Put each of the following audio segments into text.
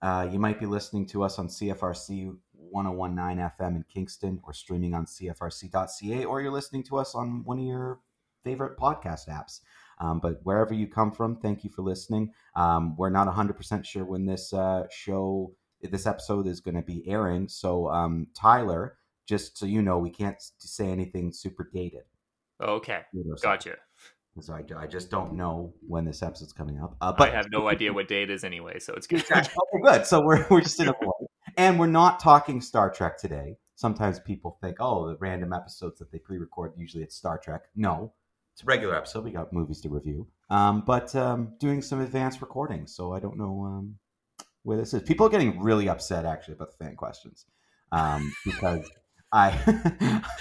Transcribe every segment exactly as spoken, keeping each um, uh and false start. Uh, you might be listening to us on C F R C one oh one point nine F M in Kingston or streaming on C F R C dot C A, or you're listening to us on one of your favorite podcast apps. Um, but wherever you come from, thank you for listening. Um, we're not one hundred percent sure when this uh, show, this episode is going to be airing. So um, Tyler, just so you know, we can't say anything super dated. Okay, gotcha. So I, I just don't know when this episode's coming up. Uh, but I have no idea what day it is anyway, so it's good. Oh, good. So we're we're just in a void. And we're not talking Star Trek today. Sometimes people think, oh, the random episodes that they pre-record, usually it's Star Trek. No, it's a regular episode. We got movies to review. Um, but um, doing some advanced recording, so I don't know um, where this is. People are getting really upset, actually, about the fan questions um, because... I,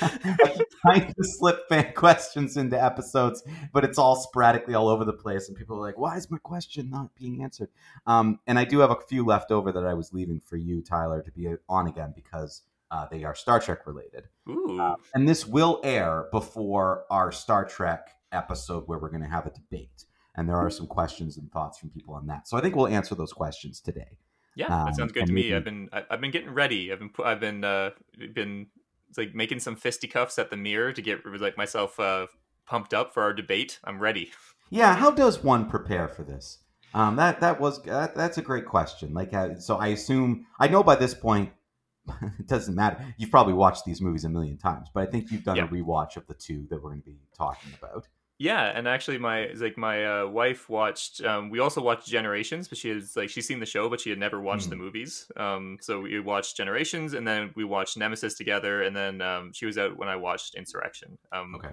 I keep trying to slip fan questions into episodes, but it's all sporadically all over the place. And people are like, why is my question not being answered? Um, and I do have a few left over that I was leaving for you, Tyler, to be on again because uh, they are Star Trek related. Ooh. Uh, and this will air before our Star Trek episode where we're going to have a debate. And there are some questions and thoughts from people on that. So I think we'll answer those questions today. Yeah, that um, sounds good to me. Can... I've been I've been getting ready. I've been I've been uh, been like making some fisticuffs at the mirror to get like myself uh, pumped up for our debate. I'm ready. Yeah, how does one prepare for this? Um, that that was that, that's a great question. Like, uh, so I assume I know by this point it doesn't matter. You've probably watched these movies a million times, but I think you've done yeah. a rewatch of the two that we're going to be talking about. Yeah, and actually, my like my uh, wife watched. Um, we also watched Generations, but she has like she's seen the show, but she had never watched mm. the movies. Um, so we watched Generations, and then we watched Nemesis together, and then um, she was out when I watched Insurrection. Um, okay,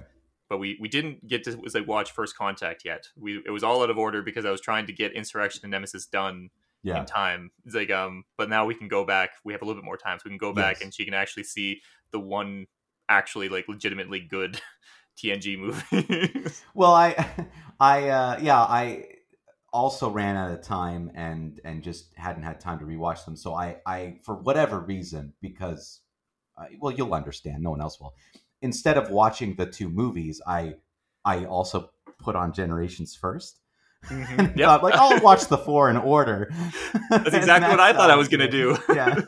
but we, we didn't get to was like watch First Contact yet. We it was all out of order because I was trying to get Insurrection and Nemesis done yeah. in time. It's like um, but now we can go back. We have a little bit more time, so we can go back, yes. and she can actually see the one actually like legitimately good. T N G movie. Well, I, I, uh, yeah, I also ran out of time and, and just hadn't had time to rewatch them. So I, I, for whatever reason, because, uh, well, you'll understand, no one else will. Instead of watching the two movies, I, I also put on Generations first. Mm-hmm. Yep. I'm like, I'll watch the four in order. That's exactly what I thought I was going to do. Yeah.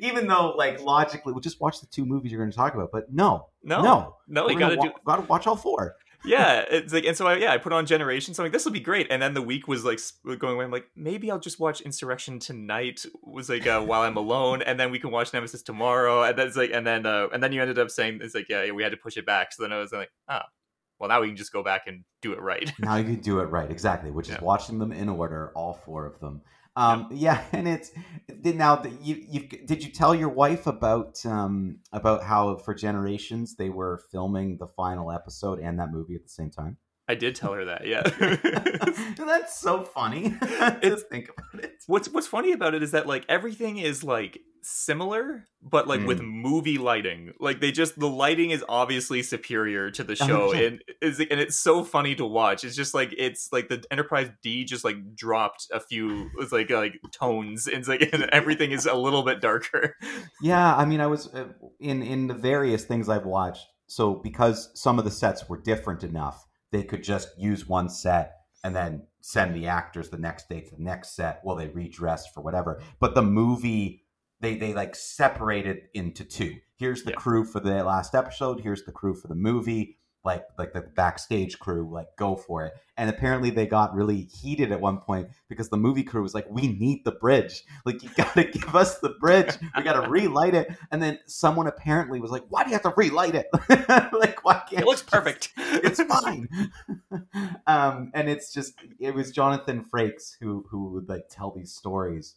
Even though, like, logically, we'll just watch the two movies you're going to talk about. But no, no, no, no you got to do... wa- watch all four. Yeah. It's like, and so, I, yeah, I put on Generations. So I'm like, this will be great. And then the week was like going away. I'm like, maybe I'll just watch Insurrection tonight. Was like, uh, while I'm alone. And then we can watch Nemesis tomorrow. And that's like, and then, uh, and then you ended up saying, it's like, yeah, yeah, we had to push it back. So then I was like, ah. Oh. Well, now we can just go back and do it right. Now you can do it right, exactly, which yeah. is watching them in order, all four of them. Um, yeah. yeah, and it's now the, you, you did you tell your wife about um, about how for Generations they were filming the final episode and that movie at the same time? I did tell her that, yeah. That's so funny. Just think about it. What's what's funny about it is that like everything is like similar, but like mm. with movie lighting. Like they just the lighting is obviously superior to the show, and is and it's so funny to watch. It's just like it's like the Enterprise D just like dropped a few it's like like tones, and it's like and everything is a little bit darker. Yeah, I mean, I was uh, in in the various things I've watched. So because some of the sets were different enough. They could just use one set and then send the actors the next day to the next set while they redressed for whatever. But the movie, they they like separated into two. Here's the yeah. crew for the last episode. Here's the crew for the movie. Like like the backstage crew, like go for it. And apparently they got really heated at one point because the movie crew was like, we need the bridge. Like, you got to give us the bridge. We got to relight it. And then someone apparently was like, why do you have to relight it? Like, why can't it looks perfect. It's fine. um, and it's just, it was Jonathan Frakes who, who would like tell these stories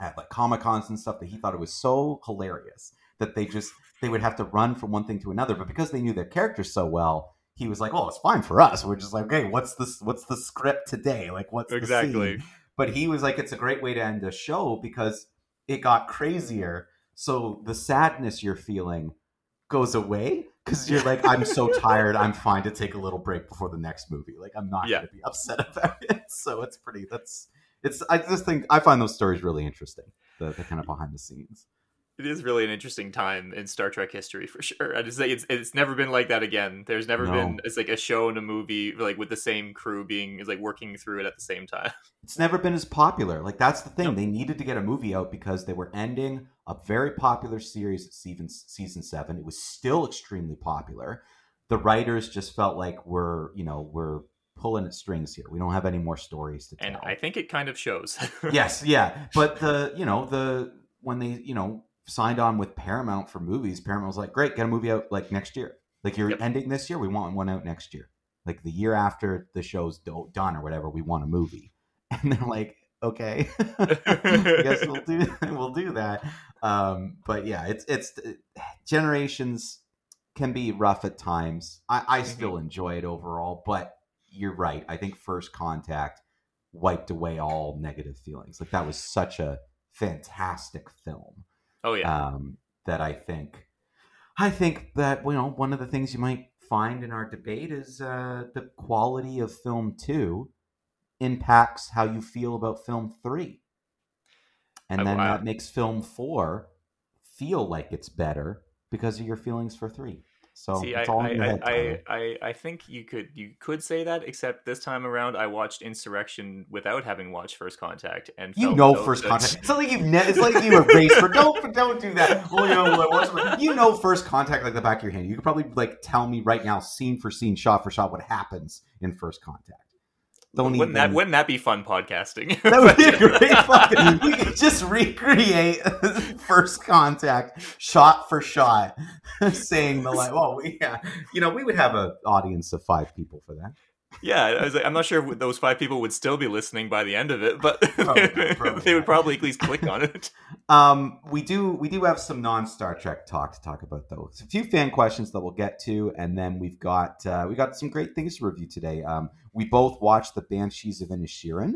at like Comic-Cons and stuff that he thought it was so hilarious that they just, they would have to run from one thing to another, but because they knew their characters so well, he was like, "Oh, it's fine for us. We're just like, okay, what's this? What's the script today? Like, what's exactly?" The scene? But he was like, "It's a great way to end a show because it got crazier. So the sadness you're feeling goes away because you're like, I'm so tired. I'm fine to take a little break before the next movie. Like, I'm not yeah. going to be upset about it. So it's pretty, that's, it's, I just think, I find those stories really interesting. The, the kind of behind the scenes. It is really an interesting time in Star Trek history, for sure. I just think it's it's never been like that again. There's never no. been it's like a show and a movie like with the same crew being like working through it at the same time. It's never been as popular. Like that's the thing. Nope. They needed to get a movie out because they were ending a very popular series at season season seven. It was still extremely popular. The writers just felt like we're you know we're. pulling at strings here. We don't have any more stories to tell. And I think it kind of shows. Yes, yeah. But the you know the when they you know signed on with Paramount for movies, Paramount was like, great, get a movie out like next year. Like you're yep. ending this year, we want one out next year. Like the year after the show's do- done or whatever, we want a movie. And they're like, okay, I guess we'll do we'll do that. Um, but yeah, it's it's it, Generations can be rough at times. I, I still enjoy it overall, but you're right. I think First Contact wiped away all negative feelings. Like that was such a fantastic film. Oh yeah. Um, that I think, I think that, you know, one of the things you might find in our debate is uh, the quality of film two impacts how you feel about film three. And oh, then wow. that makes film four feel like it's better because of your feelings for three. So See, it's all I, in your I, head, I, I, I think you could you could say that, except this time around I watched Insurrection without having watched First Contact, and you know First that... Contact. It's like you've ne- it's like you erased for don't don't do that. Well, you know, watch, you know First Contact like the back of your hand. You could probably like tell me right now, scene for scene, shot for shot, what happens in First Contact. Don't wouldn't even... that wouldn't that be fun podcasting? That would be a great fucking. We could just recreate First Contact shot for shot, saying the like. Well, we, yeah, you know, we would have an audience of five people for that. Yeah, I was like, I'm not sure if those five people would still be listening by the end of it, but probably not, probably they would probably at least click on it. Um, we do we do have some non-Star Trek talk to talk about though. It's a few fan questions that we'll get to, and then we've got uh, we got some great things to review today. Um, we both watched The Banshees of Inisherin.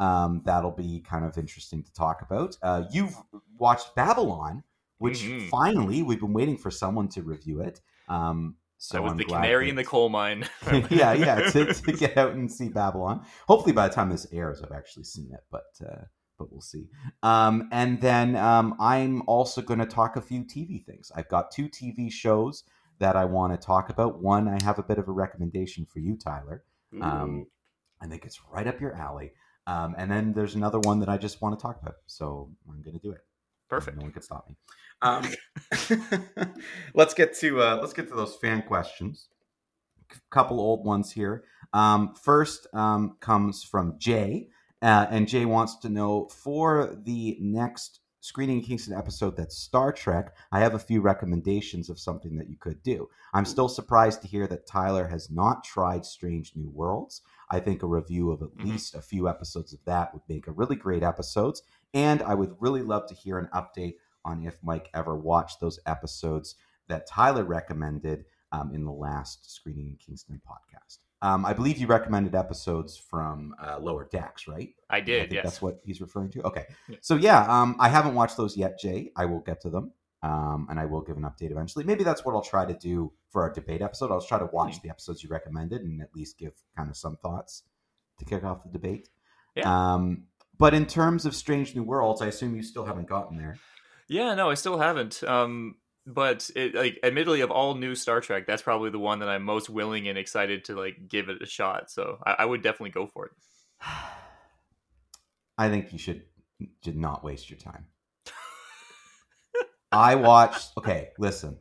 Um, that'll be kind of interesting to talk about. Uh, you've watched Babylon, which mm-hmm. finally we've been waiting for someone to review it. Um, So that was I'm the canary that... in the coal mine. yeah, yeah, to, to get out and see Babylon. Hopefully by the time this airs, I've actually seen it, but uh, but we'll see. Um, and then um, I'm also going to talk a few T V things. I've got two T V shows that I want to talk about. One, I have a bit of a recommendation for you, Tyler. Um, I think it's right up your alley. Um, and then there's another one that I just want to talk about, so I'm going to do it. Perfect. No one could stop me. Um, let's get to uh, let's get to those fan questions. C- couple old ones here. Um, first um, comes from Jay, uh, and Jay wants to know for the next Screening in Kingston episode that's Star Trek. I have a few recommendations of something that you could do. I'm still surprised to hear that Tyler has not tried Strange New Worlds. I think a review of at least a few episodes of that would make a really great episodes. And I would really love to hear an update on if Mike ever watched those episodes that Tyler recommended um, in the last Screening in Kingston podcast. Um, I believe you recommended episodes from uh, Lower Decks, right? I did, I think yes. That's what he's referring to? Okay. Yeah. So yeah, um, I haven't watched those yet, Jay. I will get to them, um, and I will give an update eventually. Maybe that's what I'll try to do for our debate episode. I'll try to watch mm-hmm. the episodes you recommended and at least give kind of some thoughts to kick off the debate. Yeah. Um, but in terms of Strange New Worlds, I assume you still haven't gotten there. Yeah, no, I still haven't. Um, but it, like, admittedly, of all new Star Trek, that's probably the one that I'm most willing and excited to like give it a shot. So I, I would definitely go for it. I think you should, should not waste your time. I watched. Okay, listen.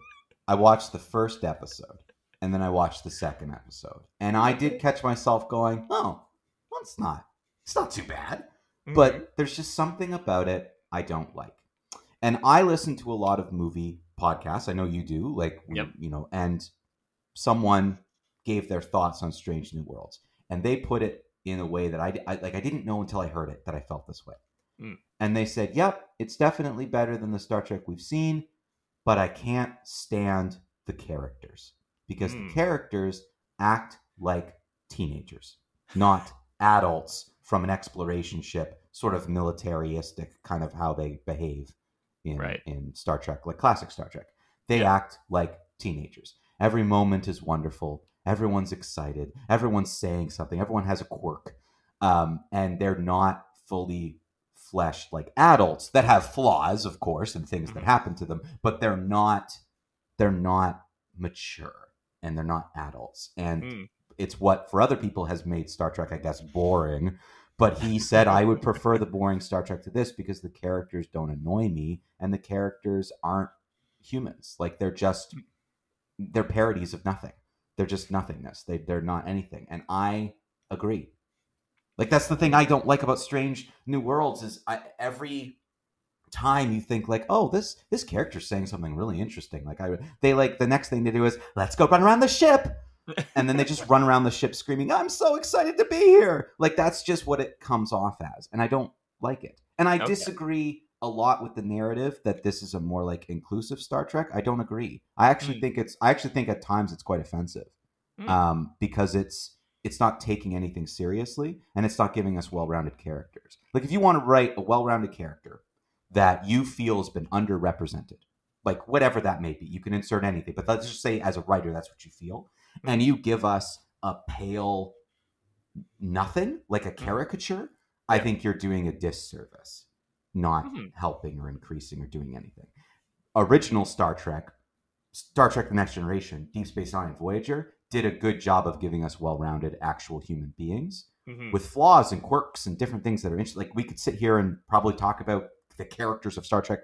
I watched the first episode, and then I watched the second episode, and I did catch myself going, "Oh, well, it's not. It's not too bad." Mm-hmm. But there's just something about it I don't like. And I listen to a lot of movie podcasts. I know you do, like, yep. you know, and someone gave their thoughts on Strange New Worlds. And they put it in a way that I, I like, I didn't know until I heard it that I felt this way. Mm. And they said, yep, it's definitely better than the Star Trek we've seen, but I can't stand the characters because mm. the characters act like teenagers, not adults from an exploration ship sort of militaristic kind of how they behave in, right. in Star Trek, like classic Star Trek. They yeah. act like teenagers. Every moment is wonderful. Everyone's excited. Everyone's saying something. Everyone has a quirk. Um, and they're not fully fleshed like adults that have flaws, of course, and things that happen to them, but they're not, they're not mature and they're not adults. And mm. it's what for other people has made Star Trek, I guess, boring. But he said, I would prefer the boring Star Trek to this because the characters don't annoy me and the characters aren't humans. Like they're just, they're parodies of nothing. They're just nothingness. They, they're not anything. And I agree. Like, that's the thing I don't like about Strange New Worlds is I, every time you think, like, oh, this this character's saying something really interesting. Like, I they, like, the next thing to do is, let's go run around the ship. And then they just run around the ship screaming, I'm so excited to be here. Like, that's just what it comes off as. And I don't like it. And I okay. disagree a lot with the narrative that this is a more, like, inclusive Star Trek. I don't agree. I actually mm. think it's, I actually think at times it's quite offensive mm. um, because it's, it's not taking anything seriously, and it's not giving us well-rounded characters. Like, if you want to write a well-rounded character that you feel has been underrepresented, like whatever that may be, you can insert anything, but let's just say as a writer, that's what you feel. And you give us a pale nothing, like a caricature, I think you're doing a disservice, not mm-hmm. helping or increasing or doing anything. Original Star Trek, Star Trek The Next Generation, Deep Space Nine, Voyager, did a good job of giving us well-rounded actual human beings mm-hmm. with flaws and quirks and different things that are interesting. Like, we could sit here and probably talk about the characters of Star Trek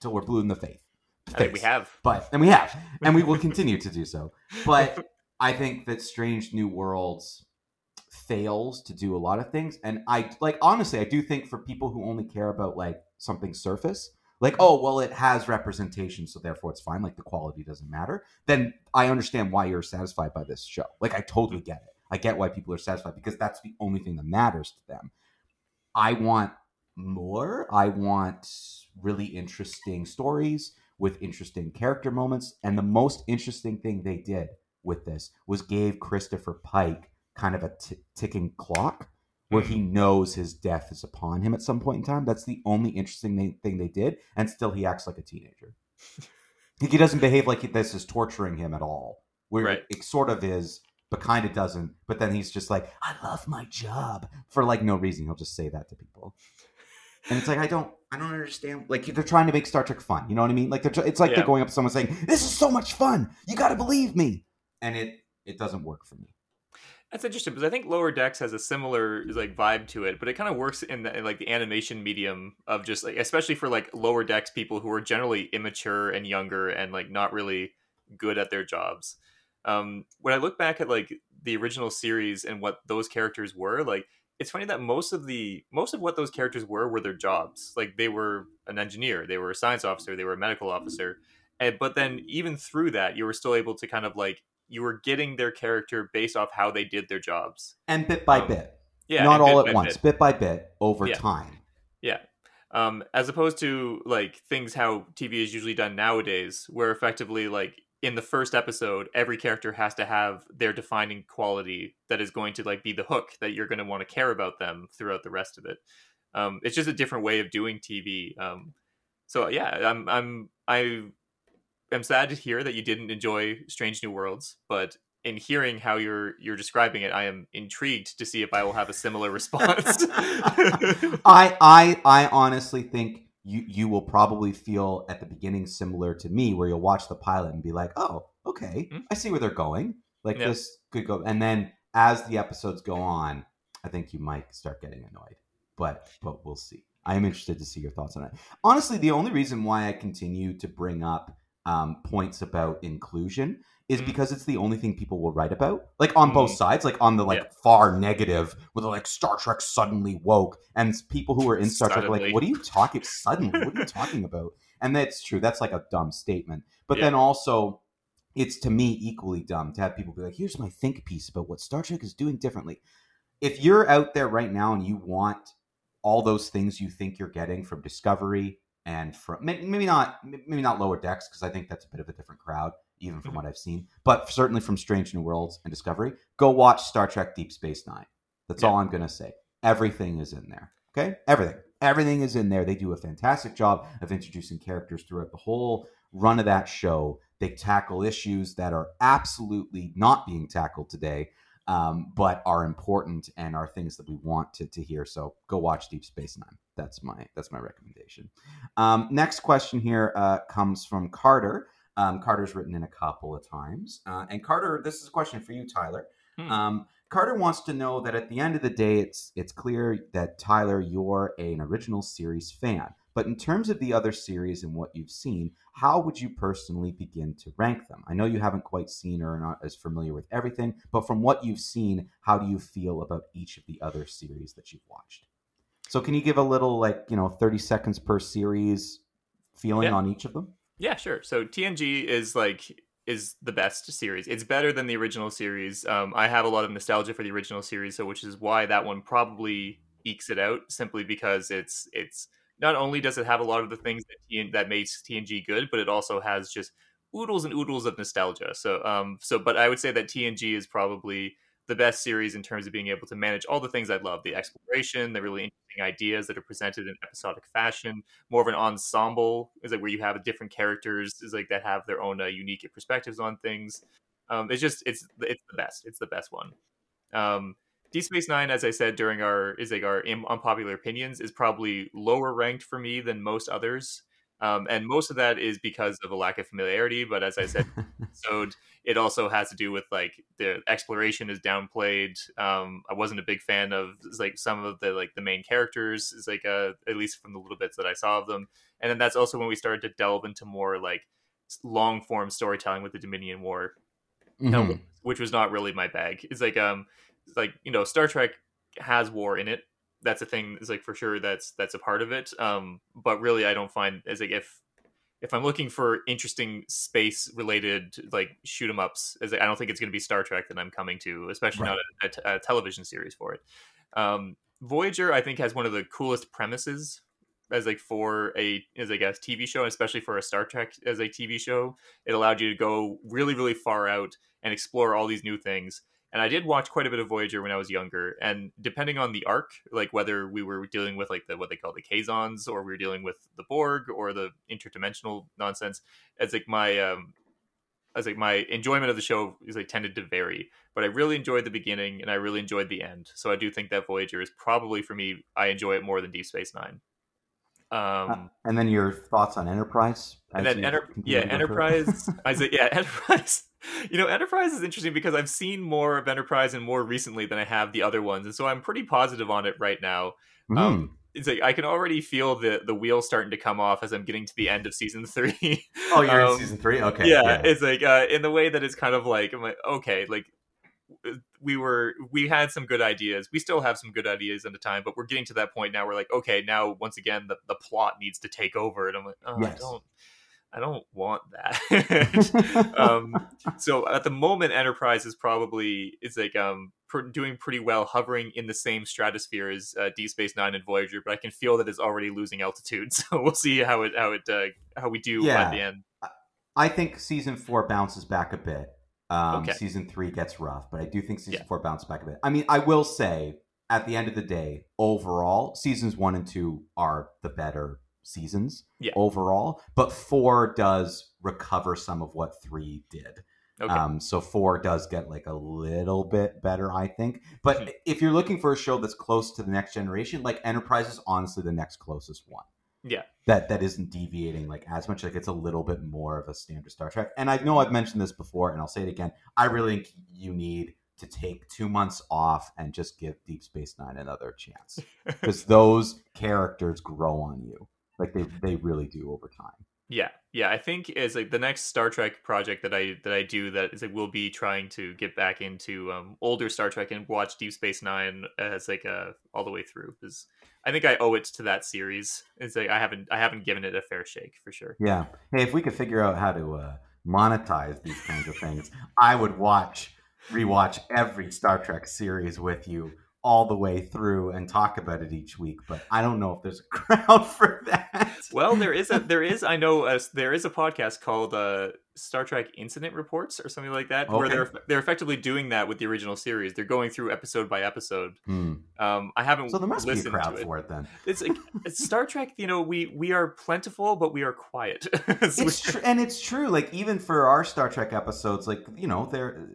till we're blue in the face. I think we have. But, and we have. And we will continue to do so. But I think that Strange New Worlds fails to do a lot of things. And I, like, honestly, I do think for people who only care about, like, something surface, like, oh, well, it has representation, so therefore it's fine. Like, the quality doesn't matter. Then I understand why you're satisfied by this show. Like, I totally get it. I get why people are satisfied because that's the only thing that matters to them. I want more. I want really interesting stories with interesting character moments. And the most interesting thing they did with this was gave Christopher Pike kind of a t- ticking clock. Where he knows his death is upon him at some point in time. That's the only interesting thing they did. And still he acts like a teenager. Like, he doesn't behave like this is torturing him at all. Where right. it sort of is, but kind of doesn't. But then he's just like, I love my job. For like no reason. He'll just say that to people. And it's like, I don't I don't understand. Like, they're trying to make Star Trek fun. You know what I mean? Like, they're tr- it's like yeah. they're going up to someone saying, this is so much fun. You got to believe me. And it it doesn't work for me. That's interesting because I think Lower Decks has a similar like vibe to it, but it kind of works in, the, in like the animation medium of just like, especially for like Lower Decks people who are generally immature and younger and like not really good at their jobs. Um, when I look back at like the original series and what those characters were, like it's funny that most of the most of what those characters were were their jobs. Like they were an engineer, they were a science officer, they were a medical officer, and but then even through that, you were still able to kind of like. You were getting their character based off how they did their jobs. And bit by um, bit. Yeah. Not all at once. Bit. bit by bit over yeah. time. Yeah. Um, as opposed to like things how T V is usually done nowadays, where effectively like in the first episode, every character has to have their defining quality that is going to like be the hook that you're going to want to care about them throughout the rest of it. Um, it's just a different way of doing T V. Um, so yeah, I'm, I'm, I, I'm sad to hear that you didn't enjoy Strange New Worlds, but in hearing how you're you're describing it, I am intrigued to see if I will have a similar response. I I I honestly think you you will probably feel at the beginning similar to me, where you'll watch the pilot and be like, oh, okay, mm-hmm. I see where they're going. Like yeah. this could go, and then as the episodes go on, I think you might start getting annoyed. But but we'll see. I am interested to see your thoughts on it. Honestly, the only reason why I continue to bring up Um, points about inclusion is mm. because it's the only thing people will write about, like on mm. both sides, like on the like yeah. far negative with like Star Trek suddenly woke, and people who are in Star Trek are like, what are you talking suddenly? What are you talking about? And that's true. That's like a dumb statement. But yeah. then also, it's to me equally dumb to have people be like, here's my think piece about what Star Trek is doing differently. If you're out there right now and you want all those things you think you're getting from Discovery. And from maybe not maybe not Lower Decks, because I think that's a bit of a different crowd, even from mm-hmm. what I've seen. But certainly from Strange New Worlds and Discovery, go watch Star Trek Deep Space Nine. That's yeah. all I'm going to say. Everything is in there. Okay? Everything. Everything is in there. They do a fantastic job of introducing characters throughout the whole run of that show. They tackle issues that are absolutely not being tackled today, um, but are important and are things that we want to, to hear. So go watch Deep Space Nine. That's my that's my recommendation. Um, next question here uh, comes from Carter. Um, Carter's written in a couple of times. Uh, and Carter, this is a question for you, Tyler. Hmm. Um, Carter wants to know that at the end of the day, it's it's clear that, Tyler, you're a, an original series fan. But in terms of the other series and what you've seen, how would you personally begin to rank them? I know you haven't quite seen or are not as familiar with everything, but from what you've seen, how do you feel about each of the other series that you've watched? So can you give a little, like, you know, thirty seconds per series feeling yeah. on each of them? Yeah, sure. So T N G is like... is the best series. It's better than the original series. Um, I have a lot of nostalgia for the original series, so which is why that one probably ekes it out, simply because it's it's not only does it have a lot of the things that T N, that makes T N G good, but it also has just oodles and oodles of nostalgia. So, um, so but I would say that T N G is probably the best series in terms of being able to manage all the things I love: the exploration, the really interesting ideas that are presented in episodic fashion, more of an ensemble, is like where you have different characters is like that have their own uh, unique perspectives on things. Um, it's just it's it's the best. It's the best one. Um, Deep Space Nine, as I said during our is like our unpopular opinions, is probably lower ranked for me than most others. Um, and most of that is because of a lack of familiarity. But as I said, so it also has to do with like the exploration is downplayed. Um, I wasn't a big fan of like some of the like the main characters, is like uh, at least from the little bits that I saw of them. And then that's also when we started to delve into more like long form storytelling with the Dominion War, mm-hmm. um, which was not really my bag. It's like um, it's like you know, Star Trek has war in it. That's a thing. Is like for sure. That's that's a part of it. Um, but really, I don't find as like if if I'm looking for interesting space related like shoot 'em ups, as like, I don't think it's going to be Star Trek that I'm coming to, especially right. not a, a, a television series for it. Um, Voyager, I think, has one of the coolest premises as like for a as like a T V show, especially for a Star Trek as a T V show. It allowed you to go really really far out and explore all these new things. And I did watch quite a bit of Voyager when I was younger, and depending on the arc, like whether we were dealing with like the what they call the Kazons, or we were dealing with the Borg, or the interdimensional nonsense, it's like my, um, as like my enjoyment of the show is like tended to vary. But I really enjoyed the beginning, and I really enjoyed the end. So I do think that Voyager is probably for me. I enjoy it more than Deep Space Nine. Um, uh, and then your thoughts on Enterprise? And then Enter- yeah, Enterprise. I said yeah, Enterprise. You know, Enterprise is interesting because I've seen more of Enterprise and more recently than I have the other ones, and so I'm pretty positive on it right now. Mm. Um, it's like I can already feel the the wheels starting to come off as I'm getting to the end of season three. Oh, you're um, in season three? Okay. Yeah, yeah. It's like uh, in the way that it's kind of like I'm like okay, like we were we had some good ideas. We still have some good ideas at the time, but we're getting to that point now. We're like okay, now once again the the plot needs to take over, and I'm like oh yes. I don't. I don't want that. um, so at the moment, Enterprise is probably it's like um, pr- doing pretty well, hovering in the same stratosphere as uh, Deep Space Nine and Voyager. But I can feel that it's already losing altitude. So we'll see how it how it uh, how we do yeah. by the end. I think season four bounces back a bit. Um, okay. Season three gets rough, but I do think season yeah. four bounces back a bit. I mean, I will say at the end of the day, overall, seasons one and two are the better seasons yeah. overall, but four does recover some of what three did. Okay. Um, so four does get like a little bit better, I think. But mm-hmm. if you're looking for a show that's close to the Next Generation, like Enterprise is honestly the next closest one. Yeah. That that isn't deviating like as much. Like it's a little bit more of a standard Star Trek. And I know I've mentioned this before, and I'll say it again. I really think you need to take two months off and just give Deep Space Nine another chance because those characters grow on you. Like they, they really do over time. Yeah, yeah. I think is like the next Star Trek project that I that I do that is like will be trying to get back into um, older Star Trek and watch Deep Space Nine as like uh all the way through because I think I owe it to that series. It's like I haven't I haven't given it a fair shake for sure. Yeah. Hey, if we could figure out how to uh, monetize these kinds of things, I would watch rewatch every Star Trek series with you all the way through and talk about it each week, but I don't know if there's a crowd for that. Well, there is a there is I know a, there is a podcast called uh Star Trek incident reports or something like that, okay. where they're they're effectively doing that with the original series. They're going through episode by episode. Hmm. Um, I haven't so there must listened be a crowd to it. For it then. It's like Star Trek. You know, we we are plentiful, but we are quiet. so it's tr- and it's true. Like even for our Star Trek episodes, like you know, there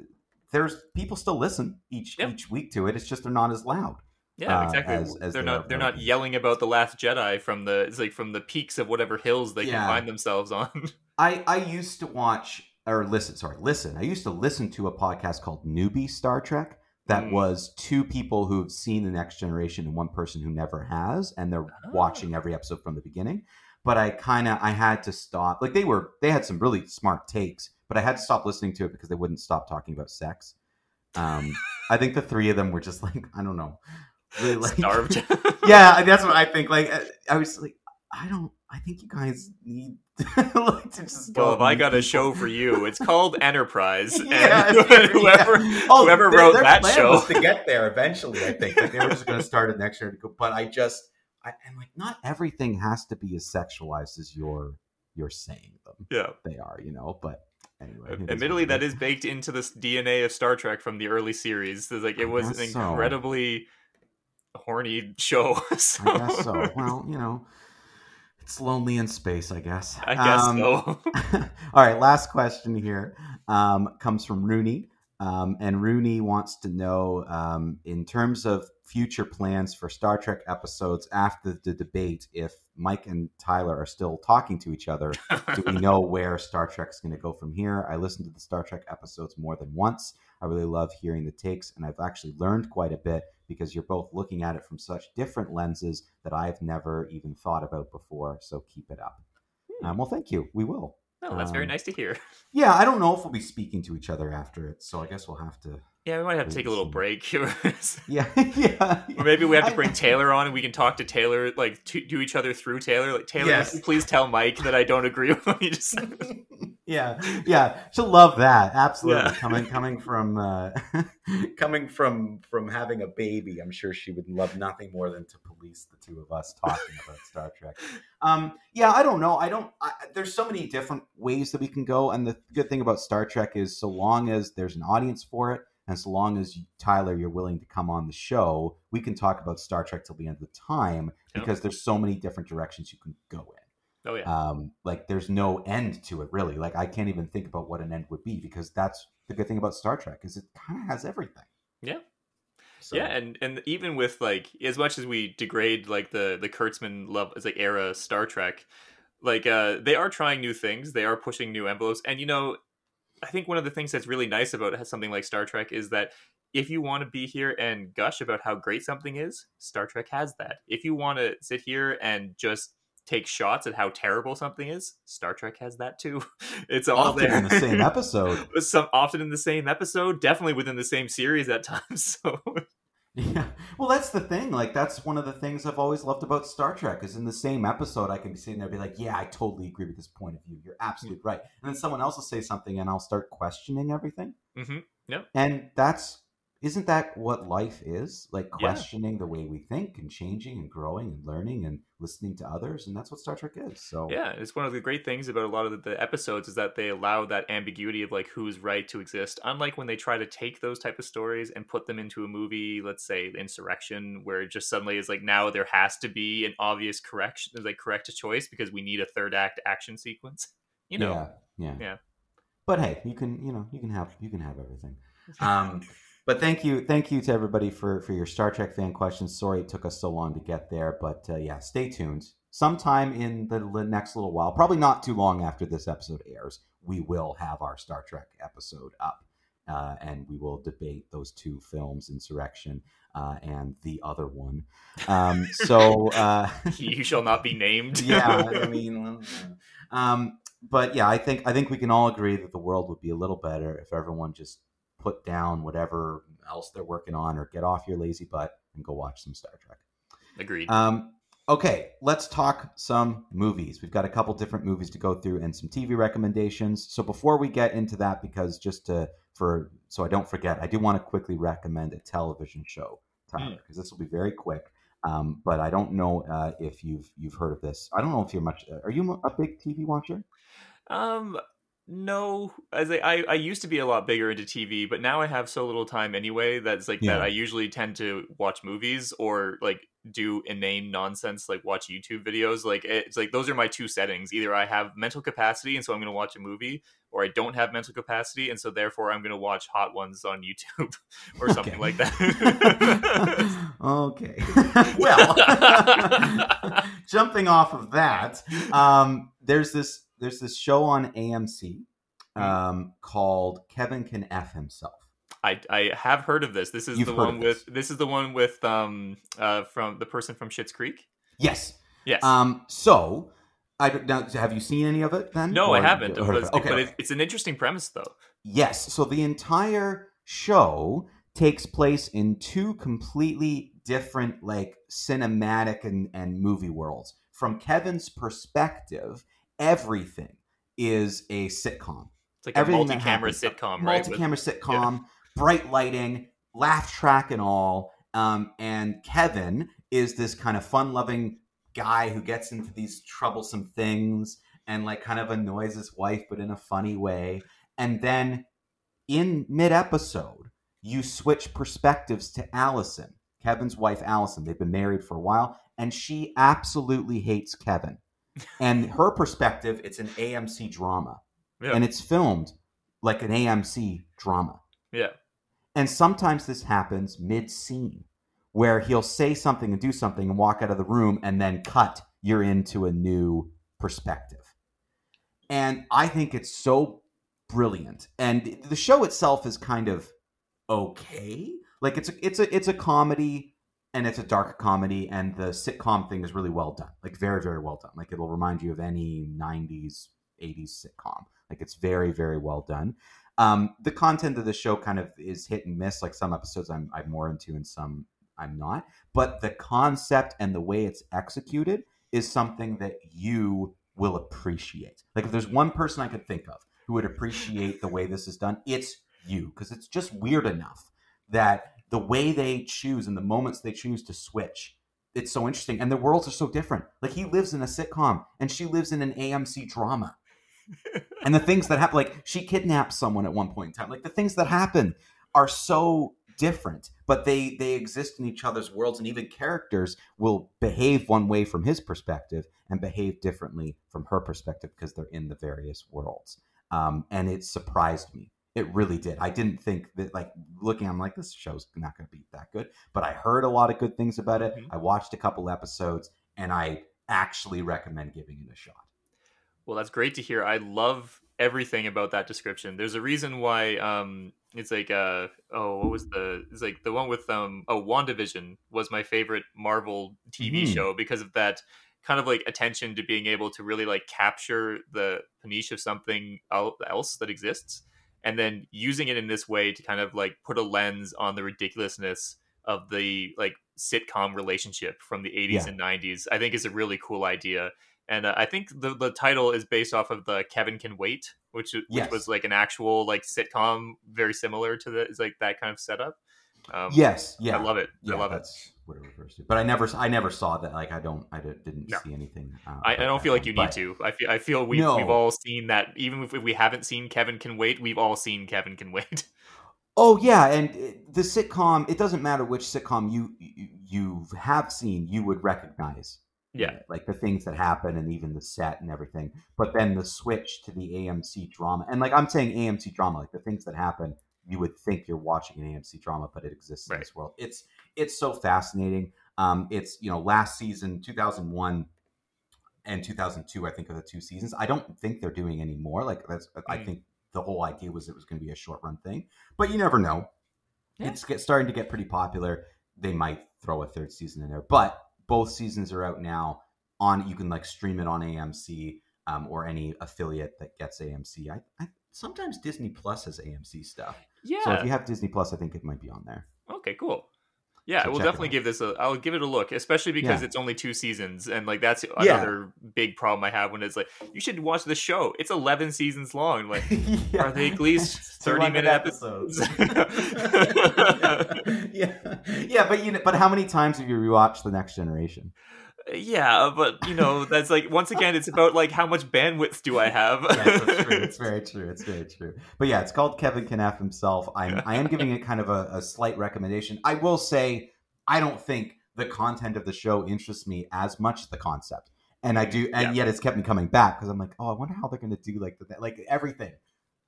there's people still listen each yep. each week to it. It's just they're not as loud. Yeah, exactly. Uh, as, as they're not—they're not yelling about the Last Jedi from the—it's like from the peaks of whatever hills they yeah. can find themselves on. I, I used to watch or listen. Sorry, listen. I used to listen to a podcast called Newbie Star Trek that mm. was two people who've seen The Next Generation and one person who never has, and they're oh. watching every episode from the beginning. But I kind of I had to stop. Like they were—they had some really smart takes, but I had to stop listening to it because they wouldn't stop talking about sex. Um, I think the three of them were just like I don't know. Really like, starved. yeah, that's what I think. Like, I was like, I don't. I think you guys need like, to just. Well, go if I got people. A show for you, it's called Enterprise. yeah, and whoever yeah. Oh, whoever their, wrote their that plan show was to get there eventually. I think like, they were just going to start it next year. But I just, I, I'm like, not everything has to be as sexualized as you're you're saying them. Yeah, they are, you know, but. Anyway, admittedly, is that is baked into this D N A of Star Trek from the early series. It's like it was an incredibly. So. Horny show. So. I guess so. Well, you know, it's lonely in space, I guess. I guess um, so. All right, last question here um, comes from Rooney. Um, and Rooney wants to know, um, in terms of future plans for Star Trek episodes after the debate, if Mike and Tyler are still talking to each other, do we know where Star Trek's going to go from here? I listened to the Star Trek episodes more than once. I really love hearing the takes, and I've actually learned quite a bit because you're both looking at it from such different lenses that I've never even thought about before. So keep it up. Hmm. Um, well, thank you. We will. Oh, that's um, very nice to hear. Yeah, I don't know if we'll be speaking to each other after it, so I guess we'll have to... Yeah, we might have to take a little break. yeah, yeah. Or maybe we have to bring I, Taylor on and we can talk to Taylor, like, to, to each other through Taylor. Like, Taylor, yes. please tell Mike that I don't agree with what you just said. yeah, yeah. She'll love that. Absolutely. Yeah. Coming coming from uh, coming from from having a baby, I'm sure she would love nothing more than to police the two of us talking about Star Trek. Um, yeah, I don't know. I don't. I, there's so many different ways that we can go. And the good thing about Star Trek is so long as there's an audience for it, and so long as, you, Tyler, you're willing to come on the show, we can talk about Star Trek till the end of the time yep. because there's so many different directions you can go in. Oh, yeah. Um, like, there's no end to it, really. Like, I can't even think about what an end would be because that's the good thing about Star Trek is it kind of has everything. Yeah. So. Yeah, and, and even with, like, as much as we degrade, like, the, the Kurtzman love, like, era Star Trek, like, uh, they are trying new things. They are pushing new envelopes. And, you know... I think one of the things that's really nice about something like Star Trek is that if you want to be here and gush about how great something is, Star Trek has that. If you want to sit here and just take shots at how terrible something is, Star Trek has that too. It's all often there in the same episode. Some often in the same episode, definitely within the same series at times. So yeah, well, that's the thing. Like, that's one of the things I've always loved about Star Trek is in the same episode, I can be sitting there and be like, yeah, I totally agree with this point of view. You're absolutely mm-hmm. right. And then someone else will say something and I'll start questioning everything. Mm-hmm. Yep. And that's, isn't that what life is? Like questioning yeah. the way we think and changing and growing and learning and listening to others. And that's what Star Trek is. So yeah, it's one of the great things about a lot of the episodes is that they allow that ambiguity of like who's right to exist. Unlike when they try to take those type of stories and put them into a movie, let's say Insurrection, where it just suddenly is like now there has to be an obvious correction, like correct choice because we need a third act action sequence. You know, yeah, yeah. yeah. But hey, you can you know you can have you can have everything. Um, But thank you, thank you to everybody for, for your Star Trek fan questions. Sorry it took us so long to get there, but uh, yeah, stay tuned. Sometime in the, the next little while, probably not too long after this episode airs, we will have our Star Trek episode up, uh, and we will debate those two films, Insurrection uh, and the other one. Um, so uh, you shall not be named. yeah, I mean, um, but yeah, I think I think we can all agree that the world would be a little better if everyone just. Put down whatever else they're working on or get off your lazy butt and go watch some Star Trek. Agreed. Um, okay, let's talk some movies. We've got a couple different movies to go through and some T V recommendations. So before we get into that, because just to, for, so I don't forget, I do want to quickly recommend a television show, Tyler, because mm. this will be very quick. Um, but I don't know uh, if you've, you've heard of this. I don't know if you're much, are you a big T V watcher? Um, No, as I, I I used to be a lot bigger into T V, but now I have so little time anyway. That's like yeah. that I usually tend to watch movies or like do inane nonsense, like watch YouTube videos. Like it's like those are my two settings. Either I have mental capacity, and so I'm going to watch a movie, or I don't have mental capacity, and so therefore I'm going to watch Hot Ones on YouTube or something okay. like that. okay. Well, jumping off of that, um, there's this. There's this show on A M C um, called Kevin Can F Himself. I, I have heard of this. This is You've the one with this. this is the one with um uh from the person from Schitt's Creek. Yes. Yes. Um. So, I now, have you seen any of it then? No, or I haven't. It was, it? Okay. But it's, it's an interesting premise, though. Yes. So the entire show takes place in two completely different, like, cinematic and and movie worlds. From Kevin's perspective, everything is a sitcom. It's like everything a multi-camera sitcom, right? Multi-camera With, sitcom, yeah. bright lighting, laugh track and all. Um, and Kevin is this kind of fun-loving guy who gets into these troublesome things and like kind of annoys his wife, but in a funny way. And then in mid-episode, you switch perspectives to Allison, Kevin's wife, Allison. They've been married for a while, and she absolutely hates Kevin. And her perspective, it's an A M C drama. Yeah. And it's filmed like an A M C drama. Yeah. And sometimes this happens mid-scene, where he'll say something and do something and walk out of the room, and then cut, you're into a new perspective. And I think it's so brilliant. And the show itself is kind of okay. Like it's a, it's a, it's a comedy. And it's a dark comedy, and the sitcom thing is really well done. Like, very, very well done. Like, it'll remind you of any nineties, eighties sitcom. Like, it's very, very well done. Um, the content of the show kind of is hit and miss. Like, some episodes I'm, I'm more into and some I'm not. But the concept and the way it's executed is something that you will appreciate. Like, if there's one person I could think of who would appreciate the way this is done, it's you. Because it's just weird enough that the way they choose and the moments they choose to switch, it's so interesting. And the worlds are so different. Like, he lives in a sitcom and she lives in an A M C drama. And the things that happen, like she kidnaps someone at one point in time. Like, the things that happen are so different, but they, they exist in each other's worlds, and even characters will behave one way from his perspective and behave differently from her perspective because they're in the various worlds. Um, and it surprised me. It really did. I didn't think that, like, looking, I'm like, this show's not going to be that good. But I heard a lot of good things about it. Mm-hmm. I watched a couple episodes, and I actually recommend giving it a shot. Well, that's great to hear. I love everything about that description. There's a reason why um, it's like, uh, oh, what was the, it's like the one with, um, oh, WandaVision was my favorite Marvel T V mm. show because of that kind of like attention to being able to really like capture the niche of something else that exists. And then using it in this way to kind of like put a lens on the ridiculousness of the like sitcom relationship from the eighties yeah. and nineties, I think is a really cool idea. And uh, I think the, the title is based off of the Kevin Can Wait, which, which yes. was like an actual like sitcom, very similar to the, it's like that kind of setup. Um, yes. Yeah. I love it. Yeah, I love that's it. What it refers to. But I never, I never saw that. Like, I don't, I didn't no. see anything. Uh, I, I don't feel like you but, need to, I feel, I feel we've, no. we've all seen that. Even if we haven't seen Kevin Can Wait, we've all seen Kevin Can Wait. Oh yeah. And the sitcom, it doesn't matter which sitcom you, you, you have seen, you would recognize. Yeah. It, like the things that happen and even the set and everything, but then the switch to the A M C drama. And like, I'm saying A M C drama, like the things that happen, you would think you're watching an A M C drama, but it exists right. in this world. It's it's so fascinating. Um, it's, you know, last season, two thousand one and two thousand two, I think, are the two seasons. I don't think they're doing any more. Like, that's, mm. I think the whole idea was it was going to be a short run thing, but you never know. Yeah. It's get, starting to get pretty popular. They might throw a third season in there, but both seasons are out now. On you can like stream it on A M C um, or any affiliate that gets A M C. I, I sometimes Disney Plus has A M C stuff. Yeah. So if you have Disney Plus, I think it might be on there. Okay, cool. Yeah, so we'll definitely give this a, I'll give it a look, especially because yeah. it's only two seasons. And like, that's another yeah. big problem I have when it's like, you should watch the show. It's eleven seasons long. Like, yeah. are they at least thirty minute episodes? episodes. yeah. yeah. Yeah. But you know, but how many times have you rewatched The Next Generation? Yeah, but you know, that's like, once again, it's about like how much bandwidth do I have? Yes, that's true. It's very true. It's very true. But yeah, it's called Kevin Can F Himself. I'm I am giving it kind of a, a slight recommendation. I will say I don't think the content of the show interests me as much as the concept. And I do, and yeah. yet it's kept me coming back because I'm like, oh, I wonder how they're going to do like the, like everything,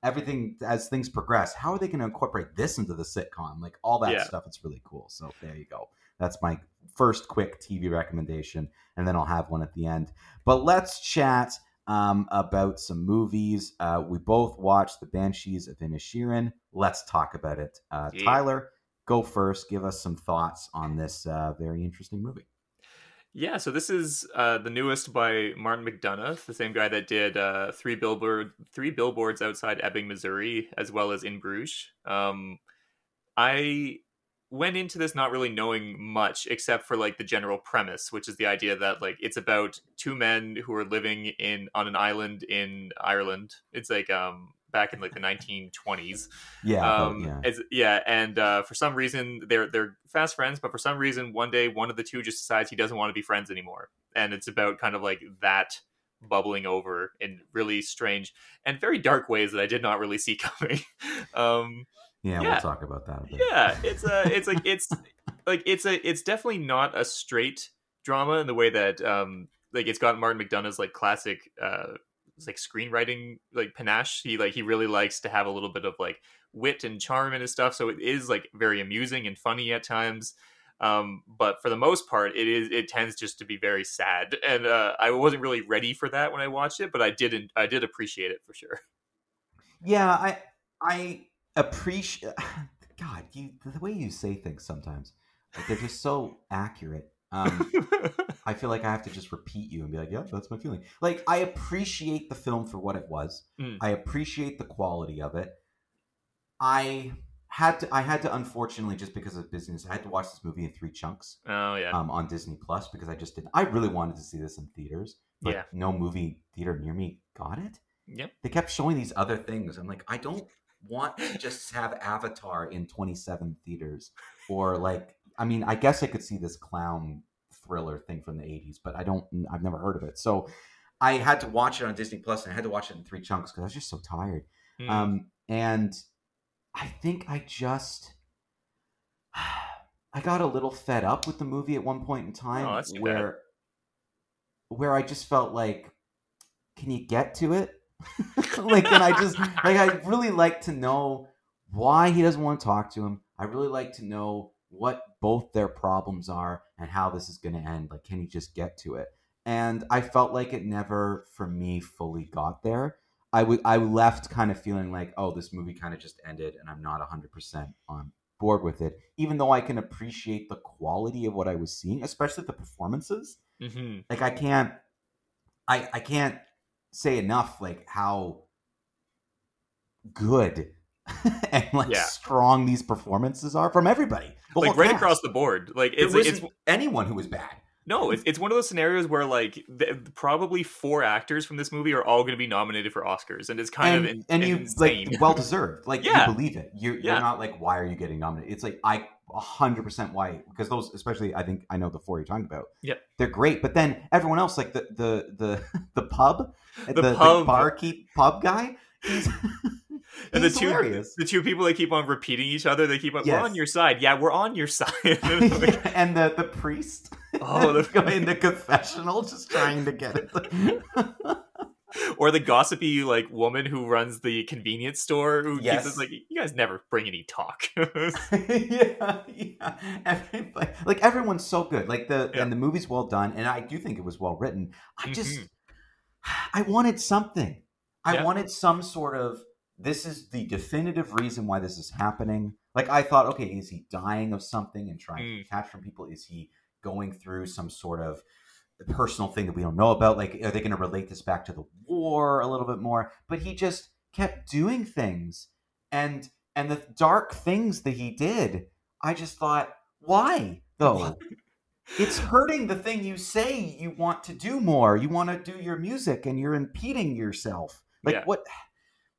everything as things progress. How are they going to incorporate this into the sitcom? Like all that yeah. stuff. It's really cool. So there you go. That's my first quick T V recommendation, and then I'll have one at the end. But let's chat um, about some movies. Uh, we both watched The Banshees of Inisherin. Let's talk about it. Uh, yeah. Tyler, go first. Give us some thoughts on this uh, very interesting movie. Yeah, so this is uh, the newest by Martin McDonagh, the same guy that did uh, three billboard, three billboards outside Ebbing, Missouri, as well as In Bruges. Um, I... went into this not really knowing much except for like the general premise, which is the idea that like it's about two men who are living in on an island in Ireland. It's like um back in like the nineteen twenties. Yeah, um, yeah. As, yeah, and uh, for some reason they're they're fast friends, but for some reason one day one of the two just decides he doesn't want to be friends anymore, and it's about kind of like that bubbling over in really strange and very dark ways that I did not really see coming. um, Yeah, yeah, we'll talk about that a bit. Yeah, it's a, it's like it's like it's a, it's definitely not a straight drama in the way that um, like it's got Martin McDonagh's like classic uh, like screenwriting like panache. He like he really likes to have a little bit of like wit and charm in his stuff, so it is like very amusing and funny at times. Um, but for the most part, it is it tends just to be very sad, and uh, I wasn't really ready for that when I watched it, but I didn't. I did appreciate it for sure. Yeah, I I. Appreciate God, you the way you say things sometimes, like they're just so accurate. Um, I feel like I have to just repeat you and be like, "Yep, that's my feeling." Like I appreciate the film for what it was. Mm. I appreciate the quality of it. I had to, I had to, unfortunately, just because of business, I had to watch this movie in three chunks. Oh yeah, um, on Disney Plus because I just didn't. I really wanted to see this in theaters, but yeah. no movie theater near me got it. Yep, they kept showing these other things. I'm like, I don't. want to just have Avatar in twenty-seven theaters, or like I mean I guess I could see this clown thriller thing from the eighties, but I don't I've never heard of it, so I had to watch it on Disney Plus, and I had to watch it in three chunks because I was just so tired. mm. Um and I think I just I got a little fed up with the movie at one point in time. Oh, that's too where bad. Where I just felt like, can you get to it? Like, and I just like I really like to know why he doesn't want to talk to him. I really like to know what both their problems are and how this is going to end. Like, can he just get to it? And I felt like it never, for me, fully got there. I would I left kind of feeling like, oh, this movie kind of just ended, and I'm not one hundred percent on board with it. Even though I can appreciate the quality of what I was seeing, especially the performances. Mm-hmm. Like, I can't, I I can't. say enough like how good and like yeah. strong these performances are from everybody, the like right cast. Across the board. Like it's, there wasn't it's anyone who was bad. No, it's it's one of those scenarios where like the, probably four actors from this movie are all going to be nominated for Oscars, and it's kind and, of in, and you insane. Like well deserved. Like yeah. you believe it. You're, yeah. you're not like, why are you getting nominated? It's like I one hundred percent why, because those, especially I think I know the four you're talking about. Yeah, they're great. But then everyone else, like the the the the pub, the, the, pub. the barkeep pub guy. He's, and he's the two hilarious. The two people that keep on repeating each other. They keep on. Yes. We're on your side. Yeah, we're on your side. yeah, and the the priest. Oh, the guy in the confessional just trying to get it. Or the gossipy like woman who runs the convenience store who yes. keeps us like, you guys never bring any talk. yeah, yeah. Everybody, like everyone's so good. Like the yeah. and the movie's well done, and I do think it was well written. I just mm-hmm. I wanted something. I yeah. wanted some sort of, this is the definitive reason why this is happening. Like I thought, okay, is he dying of something and trying mm. to detach from people? Is he going through some sort of personal thing that we don't know about? Like, are they going to relate this back to the war a little bit more? But he just kept doing things, and and the dark things that he did, I just thought, why though? It's hurting the thing you say you want to do more. You want to do your music, and you're impeding yourself. Like yeah. what?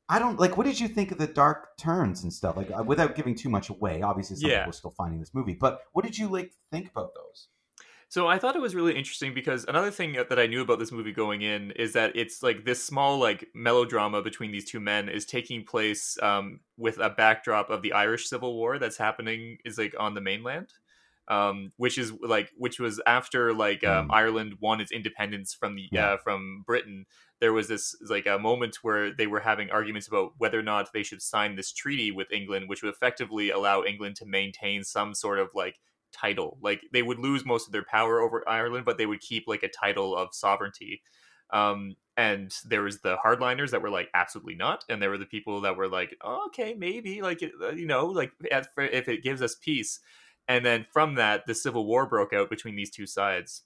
I don't like. What did you think of the dark turns and stuff? Like, without giving too much away, obviously some yeah. people are still finding this movie. But what did you like think about those? So I thought it was really interesting because another thing that I knew about this movie going in is that it's like this small like melodrama between these two men is taking place um, with a backdrop of the Irish Civil War that's happening is like on the mainland, um, which is like which was after like um, Ireland won its independence from the uh, from Britain. There was this like a moment where they were having arguments about whether or not they should sign this treaty with England, which would effectively allow England to maintain some sort of like title. Like they would lose most of their power over Ireland, but they would keep like a title of sovereignty. Um, and there was the hardliners that were like, absolutely not. And there were the people that were like, oh, okay, maybe like, you know, like if it gives us peace. And then from that, the Civil War broke out between these two sides.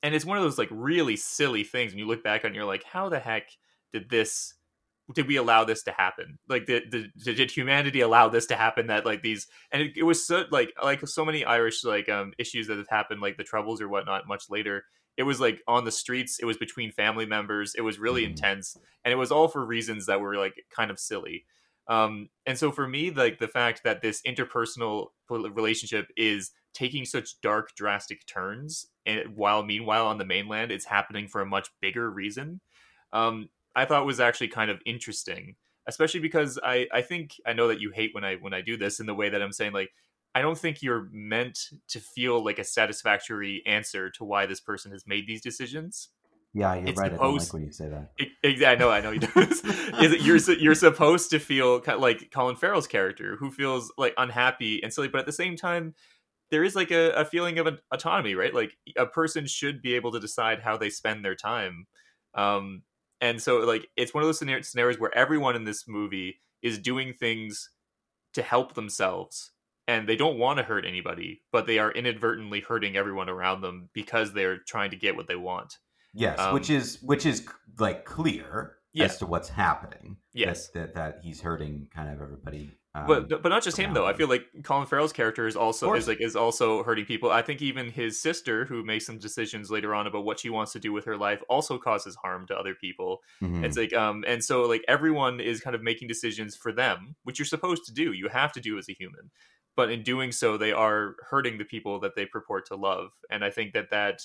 And it's one of those like really silly things when you look back on it, you're like, how the heck did this, did we allow this to happen? Like, did, did, did humanity allow this to happen? That like these, and it, it was so like, like so many Irish like um, issues that have happened, like the Troubles or whatnot, much later. It was like on the streets. It was between family members. It was really intense. And it was all for reasons that were like kind of silly. Um, and so for me, like the fact that this interpersonal relationship is taking such dark, drastic turns, and while meanwhile on the mainland, it's happening for a much bigger reason. Um, I thought was actually kind of interesting, especially because I, I think I know that you hate when I when I do this in the way that I'm saying, like, I don't think you're meant to feel like a satisfactory answer to why this person has made these decisions. Yeah, you're it's right. Supposed, I don't like when you say that. It, I know, I know you do. Is you're you're supposed to feel kind of like Colin Farrell's character, who feels like unhappy and silly, but at the same time, there is like a, a feeling of an autonomy, right? Like a person should be able to decide how they spend their time. Um, and so like, it's one of those scenarios where everyone in this movie is doing things to help themselves and they don't want to hurt anybody, but they are inadvertently hurting everyone around them because they're trying to get what they want. Yes. Um, which is, which is like clear yeah. as to what's happening. Yes. That, that, that he's hurting kind of everybody. Um, but but not just him though. I feel like Colin Farrell's character is also is like is also hurting people. I think even his sister, who makes some decisions later on about what she wants to do with her life, also causes harm to other people. Mm-hmm. It's like um and so like everyone is kind of making decisions for them, which you're supposed to do. You have to do as a human, but in doing so, they are hurting the people that they purport to love. And I think that that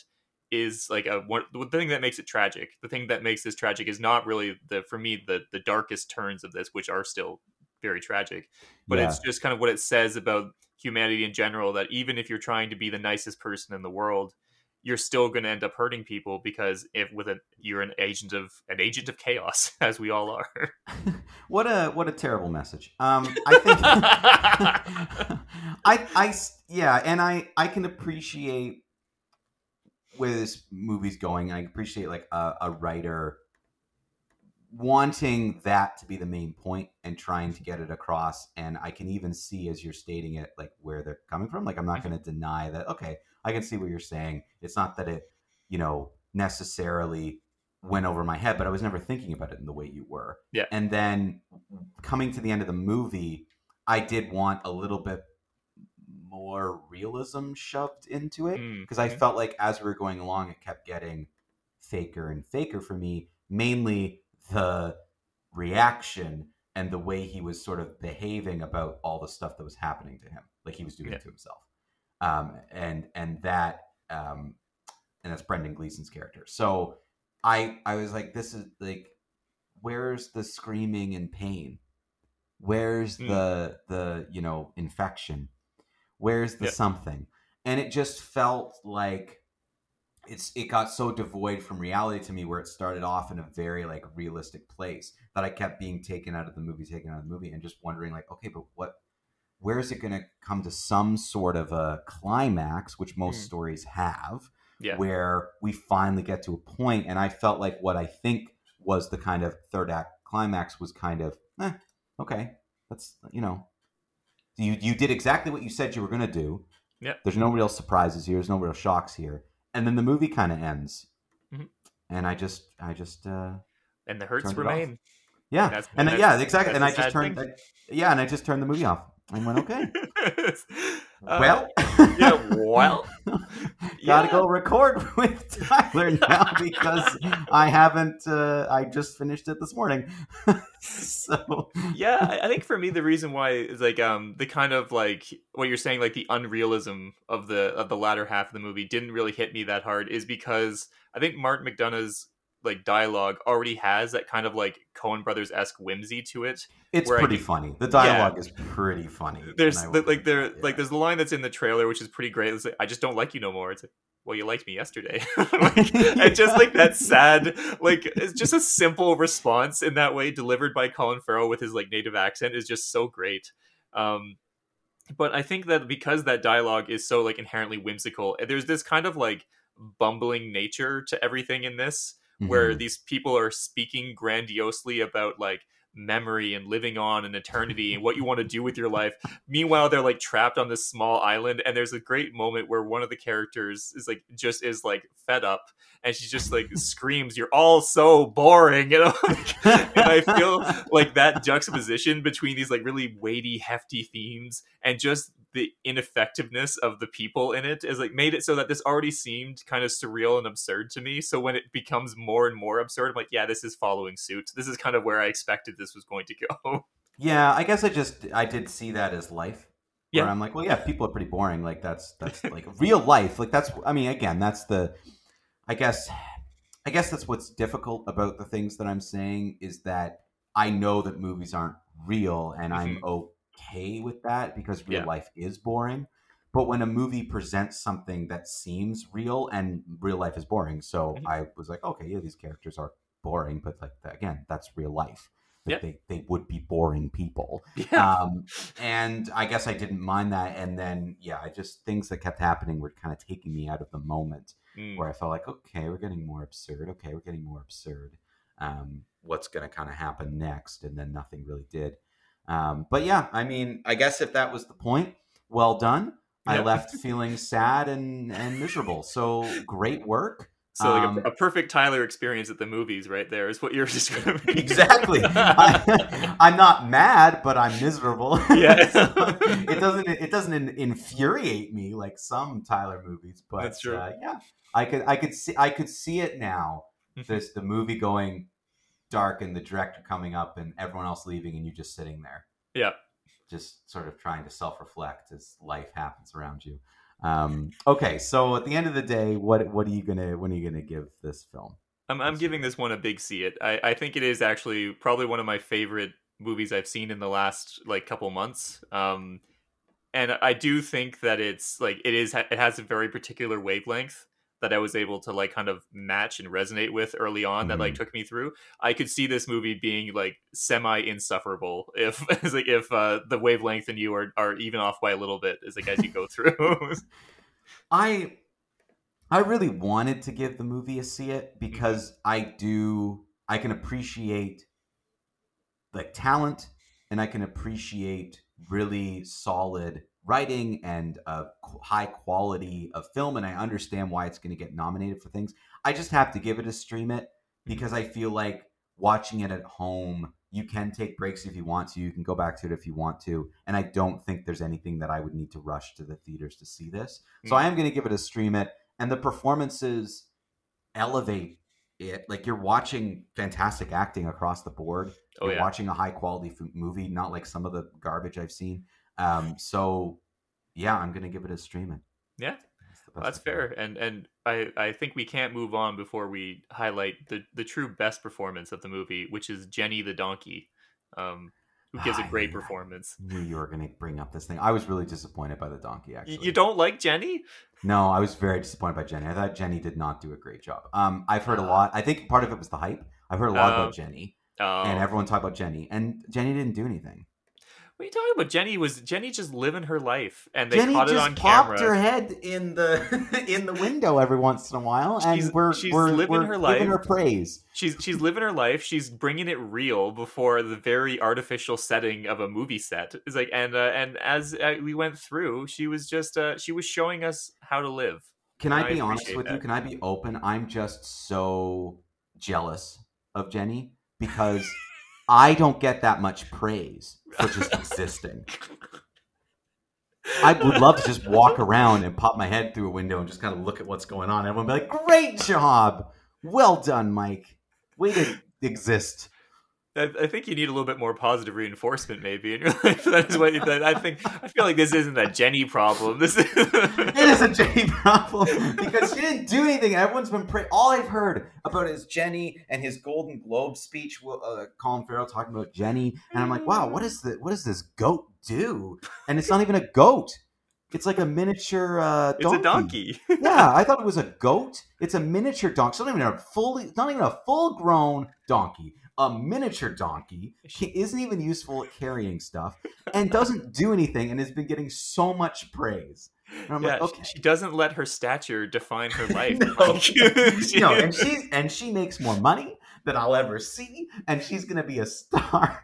is like a one the thing that makes it tragic. The thing that makes this tragic is not really the for me the the darkest turns of this, which are still very tragic, but yeah. It's just kind of what it says about humanity in general, that even if you're trying to be the nicest person in the world, you're still going to end up hurting people because if with a you're an agent of an agent of chaos, as we all are. what a what a terrible message. um I think I I yeah and I I can appreciate where this movie's going. I appreciate like a, a writer wanting that to be the main point and trying to get it across. And I can even see as you're stating it, like where they're coming from. Like, I'm not going to deny that. Okay. I can see what you're saying. It's not that it, you know, necessarily went over my head, but I was never thinking about it in the way you were. Yeah. And then coming to the end of the movie, I did want a little bit more realism shoved into it. Mm-hmm. Cause I felt like as we were going along, it kept getting faker and faker for me, mainly the reaction and the way he was sort of behaving about all the stuff that was happening to him, like he was doing yeah. it to himself. Um, and, and that, um, and that's Brendan Gleeson's character. So I, I was like, this is like, where's the screaming and pain? Where's mm. the, the, you know, infection? Where's the yeah. something? And it just felt like, It's it got so devoid from reality to me, where it started off in a very like realistic place that I kept being taken out of the movie, taken out of the movie, and just wondering like, okay, but what? Where is it going to come to some sort of a climax, which most mm. stories have, yeah. where we finally get to a point? And I felt like what I think was the kind of third act climax was kind of eh, okay, that's you know, you you did exactly what you said you were going to do. Yeah, there's no real surprises here. There's no real shocks here. And then the movie kind of ends, mm-hmm. and I just, I just, uh, and the hurts remain. Yeah, and, that's, and that's, yeah, exactly. And I just turned, I, yeah, and I just turned the movie off and went, okay. uh, well, Yeah, well, gotta yeah. go record with Tyler now because I haven't. Uh, I just finished it this morning. So yeah, I think for me the reason why is like um the kind of like what you're saying, like the unrealism of the of the latter half of the movie didn't really hit me that hard, is because I think Martin McDonagh's like dialogue already has that kind of like Coen Brothers-esque whimsy to it. It's pretty can, funny. The dialogue yeah. is pretty funny. There's the, like there yeah. like there's the line that's in the trailer which is pretty great. It's like, I just don't like you no more. It's like, well, you liked me yesterday. Like, yeah. And just like that sad, like it's just a simple response in that way delivered by Colin Farrell with his like native accent is just so great. Um, but I think that because that dialogue is so like inherently whimsical, there's this kind of like bumbling nature to everything in this. Mm-hmm. Where these people are speaking grandiosely about like memory and living on and eternity and what you want to do with your life. Meanwhile, they're like trapped on this small island. And there's a great moment where one of the characters is like just is like fed up, and she just like screams, "You're all so boring," you know. And I feel like that juxtaposition between these like really weighty, hefty themes and just the ineffectiveness of the people in it is like made it so that this already seemed kind of surreal and absurd to me. So when it becomes more and more absurd, I'm like, yeah, this is following suit. This is kind of where I expected this was going to go. Yeah, I guess I just, I did see that as life. Yeah. Where I'm like, well, yeah, people are pretty boring. Like that's, that's like real life. Like that's, I mean, again, that's the, I guess, I guess that's what's difficult about the things that I'm saying is that I know that movies aren't real, and mm-hmm. I'm okay. okay with that because real yeah. life is boring. But when a movie presents something that seems real, and real life is boring, so mm-hmm. I was like, okay, yeah, these characters are boring, but like again, that's real life. Like, yeah. they, they would be boring people. Yeah. Um, and I guess I didn't mind that. And then yeah, I just things that kept happening were kind of taking me out of the moment mm. where I felt like, okay, we're getting more absurd. Okay, we're getting more absurd. Um, what's going to kind of happen next? And then nothing really did. Um, but yeah, I mean, I guess if that was the point, well done. I yep. left feeling sad and, and miserable. So great work. So like um, a, a perfect Tyler experience at the movies right there is what you're describing. Exactly. I, I'm not mad, but I'm miserable. Yeah. So it doesn't, it doesn't infuriate me like some Tyler movies, but That's true. Uh, yeah, I could, I could see, I could see it now. This, the movie going dark and the director coming up and everyone else leaving and you just sitting there, yeah, just sort of trying to self-reflect as life happens around you. Um okay, so at the end of the day, what what are you gonna when are you gonna give this film? I'm, I'm giving this one a big C. It I, I think it is actually probably one of my favorite movies I've seen in the last like couple months. Um and I do think that it's like it is it has a very particular wavelength that I was able to like kind of match and resonate with early on, mm-hmm. that like took me through. I could see this movie being like semi insufferable if like if uh, the wavelength and you are, are even off by a little bit as like as you go through. I I really wanted to give the movie a see it because mm-hmm. I do I can appreciate like talent, and I can appreciate really solid writing and a high quality of film, and I understand why it's going to get nominated for things. I just have to give it a stream it because I feel like watching it at home, you can take breaks if you want to, you can go back to it if you want to, and I don't think there's anything that I would need to rush to the theaters to see this. So I am going to give it a stream it, and the performances elevate it. Like you're watching fantastic acting across the board. You're oh, yeah. watching a high quality f- movie, not like some of the garbage I've seen. Um, so yeah, I'm going to give it a streaming. Yeah, that's, that's fair. And, and I, I think we can't move on before we highlight the, the true best performance of the movie, which is Jenny the donkey, um, who gives a great I performance. I knew you were going to bring up this thing. I was really disappointed by the donkey, actually. You don't like Jenny? No, I was very disappointed by Jenny. I thought Jenny did not do a great job. Um, I've heard uh, a lot. I think part of it was the hype. I've heard a lot um, about Jenny um, and everyone talked about Jenny, and Jenny didn't do anything. What are you talking about? Jenny was Jenny just living her life, and they Jenny caught it on camera. Jenny just popped her head in the in the window every once in a while, and she's, we're she's we're, living we're her life. Giving her praise. She's she's living her life. She's bringing it real before the very artificial setting of a movie set. It's like and uh, and as uh, we went through, she was just uh, she was showing us how to live. Can I be I honest with that. you? Can I be open? I'm just so jealous of Jenny because I don't get that much praise for just existing. I would love to just walk around and pop my head through a window and just kind of look at what's going on. Everyone would be like, great job. Well done, Mike. Way to exist. I, I think you need a little bit more positive reinforcement, maybe, in your life. That is what you, that, I think. I feel like this isn't a Jenny problem. This is it is a Jenny problem because she didn't do anything. Everyone's been praying. All I've heard about is Jenny and his Golden Globe speech. Uh, Colin Farrell talking about Jenny, and I'm like, wow, what is the what does this goat do? And it's not even a goat. It's like a miniature uh, donkey. It's a donkey. Yeah, I thought it was a goat. It's a miniature donkey. It's not even a fully, not even a full-grown donkey. A miniature donkey isn't even useful at carrying stuff and doesn't do anything and has been getting so much praise. And I'm yeah, like, okay. She doesn't let her stature define her life. No. No, and she's and she makes more money than I'll ever see, and she's gonna be a star.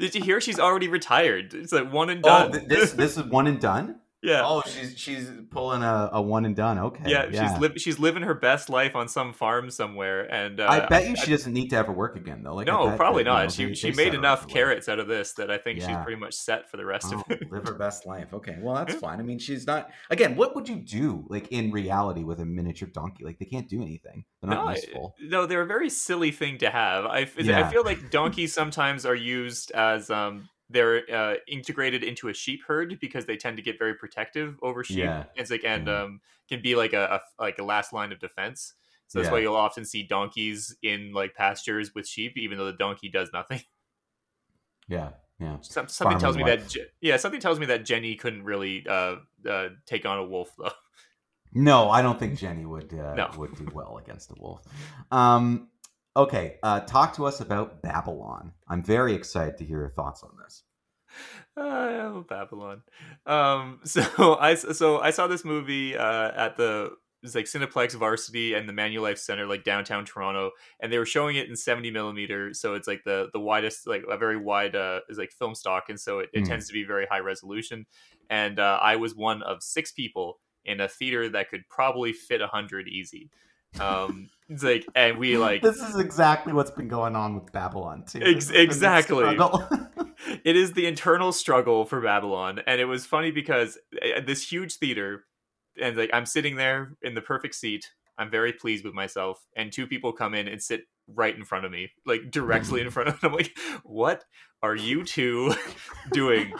Did you hear? She's already retired. It's like one and done. Oh, this this is one and done. Yeah. Oh, she's she's pulling a, a one and done. Okay. Yeah, yeah. she's li- she's living her best life on some farm somewhere, and uh, I bet you she I, doesn't need to ever work again though. Like, no, probably that, not. You know, she she made enough carrots out of this that I think yeah. she's pretty much set for the rest oh, of it. Live her best life. Okay, well that's fine. I mean, she's not. Again, what would you do like in reality with a miniature donkey? Like they can't do anything. They're not no, useful. I, no, they're a very silly thing to have. I yeah. I feel like donkeys sometimes are used as um. They're uh, integrated into a sheep herd because they tend to get very protective over sheep, yeah. and like and yeah. um, can be like a, a like a last line of defense. So that's yeah. why you'll often see donkeys in like pastures with sheep, even though the donkey does nothing. Yeah, yeah. Some, something Farming tells me life. that yeah, something tells me that Jenny couldn't really uh, uh, take on a wolf though. No, I don't think Jenny would uh, no. would do well against a wolf. Um, Okay, uh, talk to us about Babylon. I'm very excited to hear your thoughts on this. Uh, Babylon. Um, so I so I saw this movie uh, at the it's like Cineplex Varsity and the Manulife Center, like downtown Toronto, and they were showing it in seventy millimeter. So it's like the the widest, like a very wide uh, is like film stock, and so it, it mm. tends to be very high resolution. And uh, I was one of six people in a theater that could probably fit a hundred easy. Um, it's like, and we like, this is exactly what's been going on with Babylon too. Ex- exactly. It is the internal struggle for Babylon. And it was funny because this huge theater and like, I'm sitting there in the perfect seat. I'm very pleased with myself. And two people come in and sit right in front of me, like directly in front of them. I'm like, what are you two doing?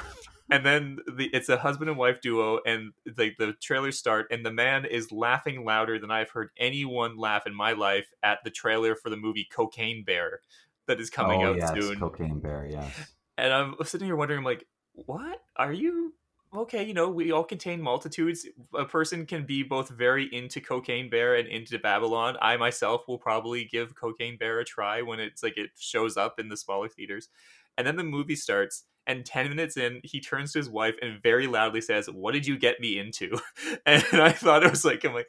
And then the, it's a husband and wife duo, and the, the trailers start, and the man is laughing louder than I've heard anyone laugh in my life at the trailer for the movie Cocaine Bear that is coming oh, out yes, soon. Cocaine Bear, yes. And I'm sitting here wondering, like, what? Are you... Okay, you know, we all contain multitudes. A person can be both very into Cocaine Bear and into Babylon. I myself will probably give Cocaine Bear a try when it's like it shows up in the smaller theaters. And then the movie starts... And ten minutes in, he turns to his wife and very loudly says, "What did you get me into?" And I thought it was like, I'm like,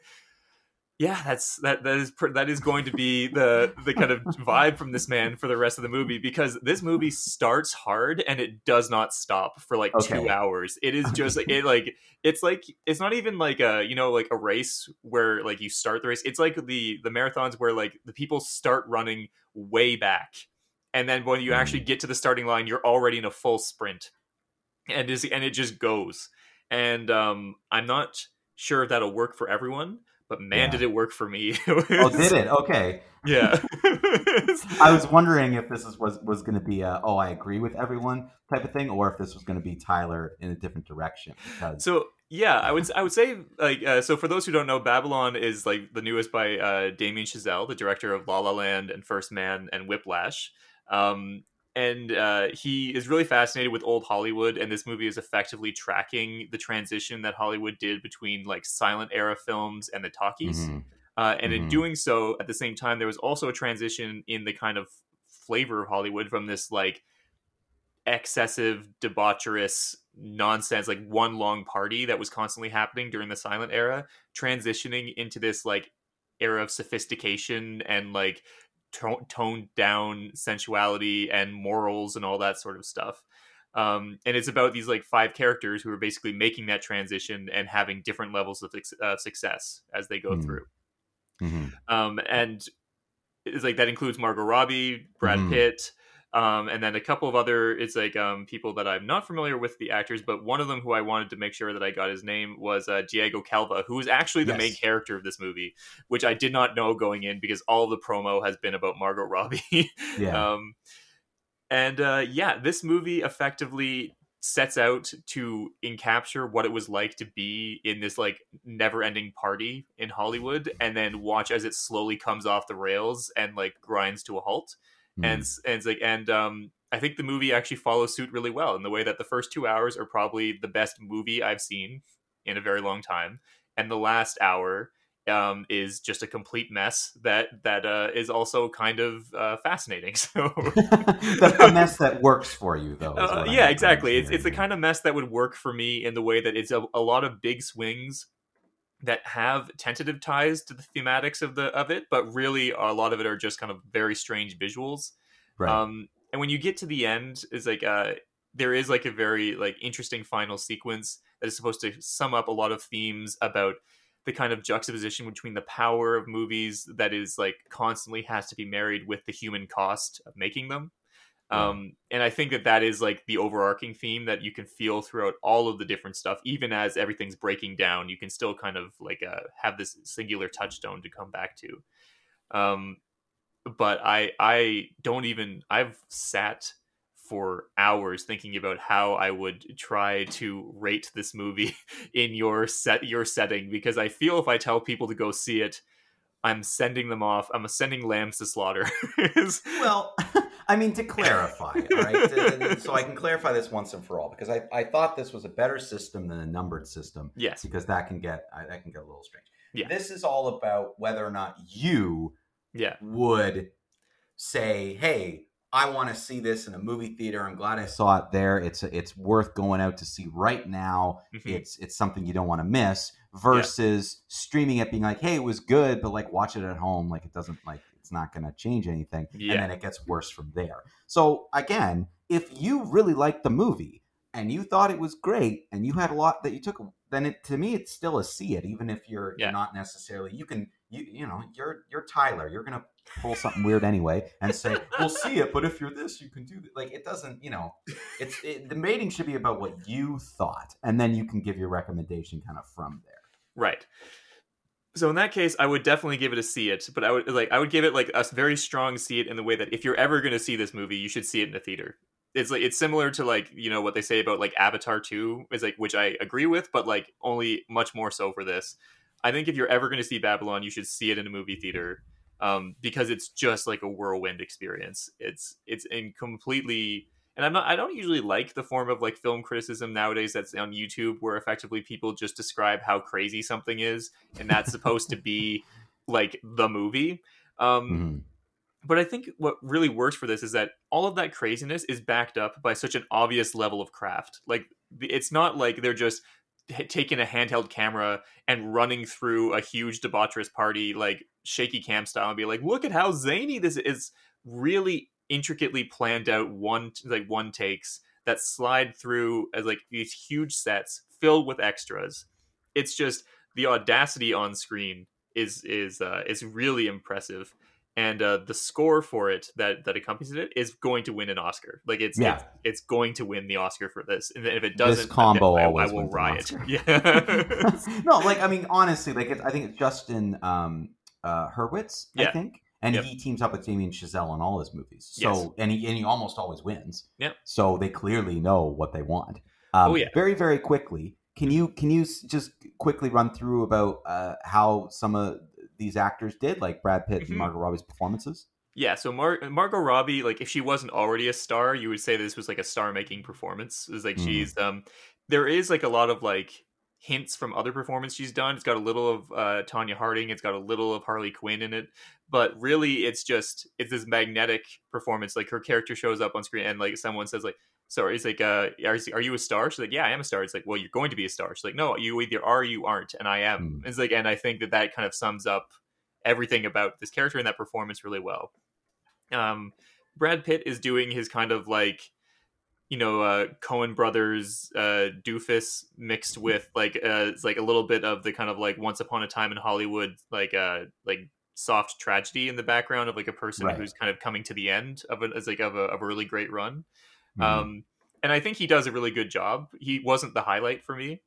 yeah, that's that that is that is going to be the the kind of vibe from this man for the rest of the movie, because this movie starts hard and it does not stop for like okay. two hours. It is just like it like it's like it's not even like a you know like a race where like you start the race. It's like the the marathons where like the people start running way back. And then when you actually get to the starting line, you're already in a full sprint, and is and it just goes. And um, I'm not sure if that'll work for everyone, but man, yeah. did it work for me! It was, oh, did it? Okay, yeah. I was wondering if this is, was was going to be a "oh, I agree with everyone" type of thing, or if this was going to be Tyler in a different direction. Because... So. Yeah, I would I would say, like, uh, so for those who don't know, Babylon is, like, the newest by uh, Damien Chazelle, the director of La La Land and First Man and Whiplash. Um, and uh, he is really fascinated with old Hollywood, and this movie is effectively tracking the transition that Hollywood did between, like, silent-era films and the talkies. Mm-hmm. Uh, and mm-hmm. in doing so, at the same time, there was also a transition in the kind of flavor of Hollywood from this, like, excessive, debaucherous nonsense, like one long party that was constantly happening during the silent era, transitioning into this like era of sophistication and like to- toned down sensuality and morals and all that sort of stuff. Um, and it's about these like five characters who are basically making that transition and having different levels of uh, success as they go mm-hmm. through. Mm-hmm. Um, and it's like that includes Margot Robbie, Brad mm-hmm. Pitt, Um, and then a couple of other, it's like um, people that I'm not familiar with the actors, but one of them who I wanted to make sure that I got his name was uh, Diego Calva, who is actually the yes. main character of this movie, which I did not know going in because all the promo has been about Margot Robbie. yeah. Um, and uh, yeah, this movie effectively sets out to encapture what it was like to be in this like never-ending party in Hollywood, and then watch as it slowly comes off the rails and like grinds to a halt. Mm. And, and it's like, and um, I think the movie actually follows suit really well in the way that the first two hours are probably the best movie I've seen in a very long time, and the last hour um, is just a complete mess that that uh, is also kind of uh, fascinating. So that's a mess that works for you, though. Uh, yeah, exactly. It's it's the kind of mess that would work for me in the way that it's a, a lot of big swings that have tentative ties to the thematics of the of it, but really a lot of it are just kind of very strange visuals. Right. Um, and when you get to the end, it's like uh, there is like a very like interesting final sequence that is supposed to sum up a lot of themes about the kind of juxtaposition between the power of movies that is like constantly has to be married with the human cost of making them. Um, and I think that that is like the overarching theme that you can feel throughout all of the different stuff. Even as everything's breaking down, you can still kind of like uh, have this singular touchstone to come back to. Um, but I I don't even I've sat for hours thinking about how I would try to rate this movie in your set your setting, because I feel if I tell people to go see it, I'm sending them off. I'm sending lambs to slaughter. Well, I mean, to clarify, all right? and, and so I can clarify this once and for all, because I, I thought this was a better system than a numbered system. Yes. Because that can get I, that can get a little strange. Yeah. This is all about whether or not you yeah. would say, hey, I want to see this in a movie theater. I'm glad I saw it there. It's it's worth going out to see right now. Mm-hmm. It's it's something you don't want to miss. Versus yeah. streaming it, being like, hey, it was good, but like watch it at home. Like it doesn't like it's not going to change anything. Yeah. And then it gets worse from there. So again, if you really liked the movie and you thought it was great and you had a lot that you took, then it, to me, it's still a see it, even if you're yeah. not necessarily, you can, you you know, you're, you're Tyler, you're going to pull something weird anyway and say, we'll see it. But if you're this, you can do that. Like, it doesn't, you know, it's it, the rating should be about what you thought. And then you can give your recommendation kind of from there. Right. So in that case, I would definitely give it a see it, but I would like I would give it like a very strong see it in the way that if you're ever going to see this movie, you should see it in a theater. It's like it's similar to like, you know, what they say about like Avatar two is like, which I agree with, but like only much more so for this. I think if you're ever going to see Babylon, you should see it in a movie theater, um, because it's just like a whirlwind experience. It's it's in completely. And I'm not, I don't usually like the form of like film criticism nowadays that's on YouTube, where effectively people just describe how crazy something is, and that's supposed to be like the movie. Um, mm-hmm. But I think what really works for this is that all of that craziness is backed up by such an obvious level of craft. Like it's not like they're just t- taking a handheld camera and running through a huge debaucherous party, like shaky cam style, and be like, look at how zany this is. Really intricately planned out one like one takes that slide through as like these huge sets filled with extras. It's just the audacity on screen is is uh is really impressive, and uh the score for it that that accompanies it is going to win an Oscar. Like it's yeah. it's, it's going to win the Oscar for this, and if it doesn't, this combo I, I, I will riot. Yeah. No, like I mean honestly, like it's, I think it's Justin um uh Hurwitz, yeah. I think. And yep. he teams up with Damien Chazelle in all his movies. So yes. and he and he almost always wins. Yeah. So they clearly know what they want. Um, oh yeah. Very very quickly. Can you can you just quickly run through about uh, how some of these actors did, like Brad Pitt mm-hmm. and Margot Robbie's performances? Yeah. So Mar- Margot Robbie, like if she wasn't already a star, you would say this was like a star-making performance. It's like mm. she's um, there is like a lot of like hints from other performances she's done. It's got a little of uh, Tonya Harding. It's got a little of Harley Quinn in it. But really, it's just, it's this magnetic performance. Like, her character shows up on screen and, like, someone says, like, sorry, it's like, uh, are, are you a star? She's like, yeah, I am a star. It's like, well, you're going to be a star. She's like, no, you either are or you aren't, and I am. Mm. It's like, and I think that that kind of sums up everything about this character and that performance really well. Um, Brad Pitt is doing his kind of, like, you know, uh, Coen Brothers uh, doofus mixed with, like, uh, it's like a little bit of the kind of, like, Once Upon a Time in Hollywood, like, uh, like, soft tragedy in the background of like a person right. who's kind of coming to the end of it as like of a, of a really great run. Mm-hmm. Um, and I think he does a really good job. He wasn't the highlight for me.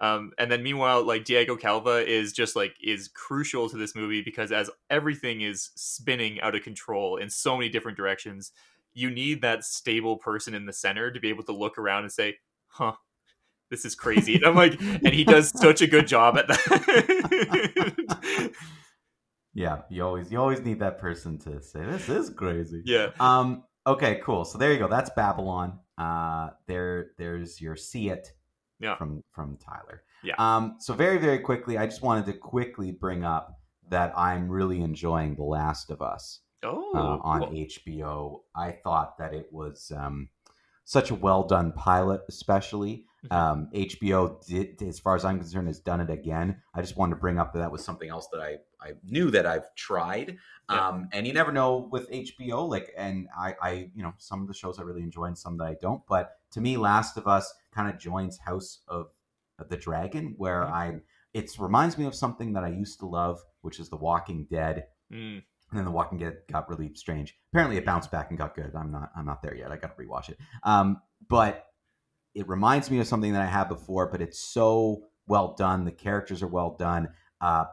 Um, and then meanwhile, like Diego Calva is just like, is crucial to this movie because as everything is spinning out of control in so many different directions, you need that stable person in the center to be able to look around and say, huh, this is crazy. And I'm like, and he does such a good job at that. Yeah. You always, you always need that person to say, this is crazy. Yeah. Um, okay, cool. So there you go. That's Babylon. Uh, there, there's your see it. Yeah. From from Tyler. Yeah. Um, so very, very quickly, I just wanted to quickly bring up that I'm really enjoying The Last of Us. Oh, uh, on cool. H B O. I thought that it was um, such a well-done pilot, especially. Um, H B O, did, as far as I'm concerned, has done it again. I just wanted to bring up that that was something else that I, I knew that I've tried. Yeah. Um, and you never know with H B O. Like, and I, I, you know, some of the shows I really enjoy and some that I don't. But to me, Last of Us kind of joins House of the Dragon, where mm. I it reminds me of something that I used to love, which is The Walking Dead. Mm. And then The Walking Dead got really strange. Apparently, it bounced back and got good. I'm not I'm not there yet. I got to rewatch it. Um, but it reminds me of something that I had before, but it's so well done. The characters are well done. Uh,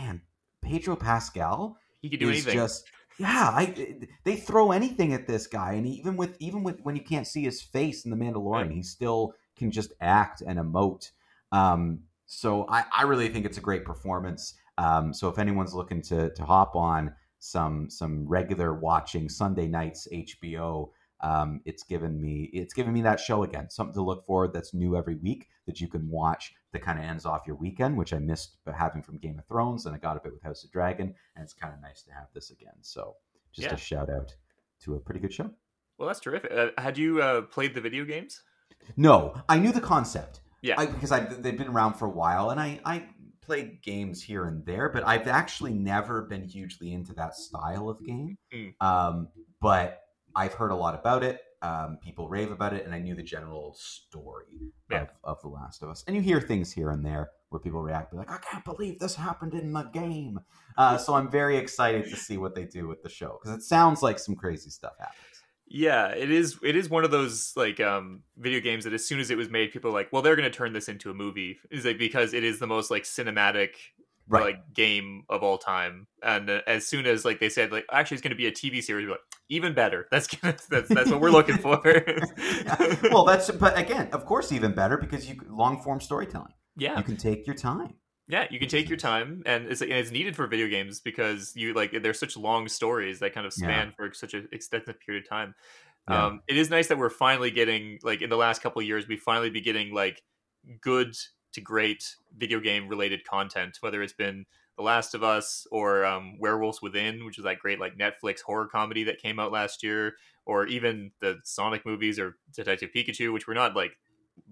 man, Pedro Pascal. He can do anything. Just, yeah, I, they throw anything at this guy. And even with even with when you can't see his face in The Mandalorian, right. he still can just act and emote. Um, so I, I really think it's a great performance. Um, so if anyone's looking to to hop on some some regular watching Sunday nights H B O, um it's given me it's given me that show again, something to look forward that's new every week that you can watch that kind of ends off your weekend, which I missed having from Game of Thrones, and I got a bit with House of Dragon, and it's kind of nice to have this again. So just yeah. a shout out to a pretty good show. Well, that's terrific. Uh, had you uh played the video games? No, I knew the concept, yeah I, because I they've been around for a while, and I I played games here and there, but I've actually never been hugely into that style of game. Mm. Um, but I've heard a lot about it. Um, people rave about it, and I knew the general story yeah. of, of The Last of Us. And you hear things here and there where people react, like, I can't believe this happened in the game. Uh, so I'm very excited to see what they do with the show, because it sounds like some crazy stuff happens. Yeah, it is. It is one of those like um, video games that as soon as it was made, people were like, well, they're going to turn this into a movie, is like because it is the most like cinematic right. like game of all time. And uh, as soon as like they said, like actually it's going to be a T V series, we're like, even better. That's gonna, that's that's what we're looking for. yeah. Well, that's but again, of course, even better because you long form storytelling. Yeah, you can take your time. Yeah, you can take your time, and it's, and it's needed for video games because you like there's such long stories that kind of span yeah. for such an extensive period of time. Yeah. Um, it is nice that we're finally getting like in the last couple of years, we finally be getting like good to great video game related content, whether it's been The Last of Us or um, Werewolves Within, which is that great like Netflix horror comedy that came out last year, or even the Sonic movies or Detective Pikachu, which we're not like.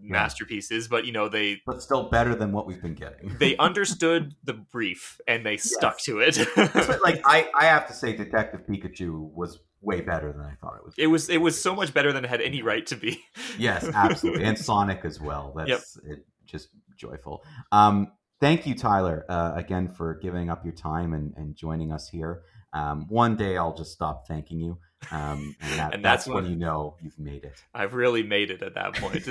masterpieces, but you know they but still better than what we've been getting. They understood the brief and they yes. stuck to it. But like I, I have to say Detective Pikachu was way better than I thought it was. It was it was so much better than it had any right to be. Yes, absolutely. And Sonic as well. That's yep. it, just joyful. Um thank you, Tyler, uh, again for giving up your time and, and joining us here. Um one day I'll just stop thanking you. Um, and, that, and that's, that's when you know you've made it. I've really made it at that point.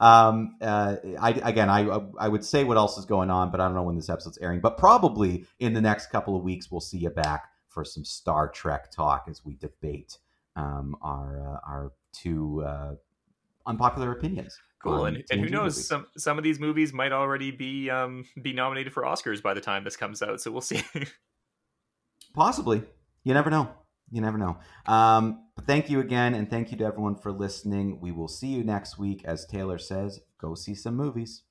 um, uh, I, again, I I would say what else is going on, but I don't know when this episode's airing. But probably in the next couple of weeks, we'll see you back for some Star Trek talk as we debate um, our uh, our two uh, unpopular opinions. Cool, and, and who knows? Movies. Some some of these movies might already be um, be nominated for Oscars by the time this comes out. So we'll see. Possibly. You never know. You never know. Um, but thank you again, and thank you to everyone for listening. We will see you next week. As Taylor says, go see some movies.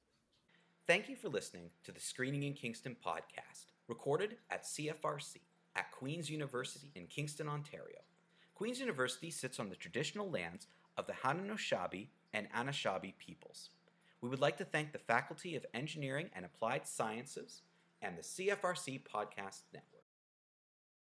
Thank you for listening to the Screening in Kingston podcast, recorded at C F R C at Queen's University in Kingston, Ontario. Queen's University sits on the traditional lands of the Haudenosaunee and Anishinaabe peoples. We would like to thank the Faculty of Engineering and Applied Sciences and the C F R C Podcast Network.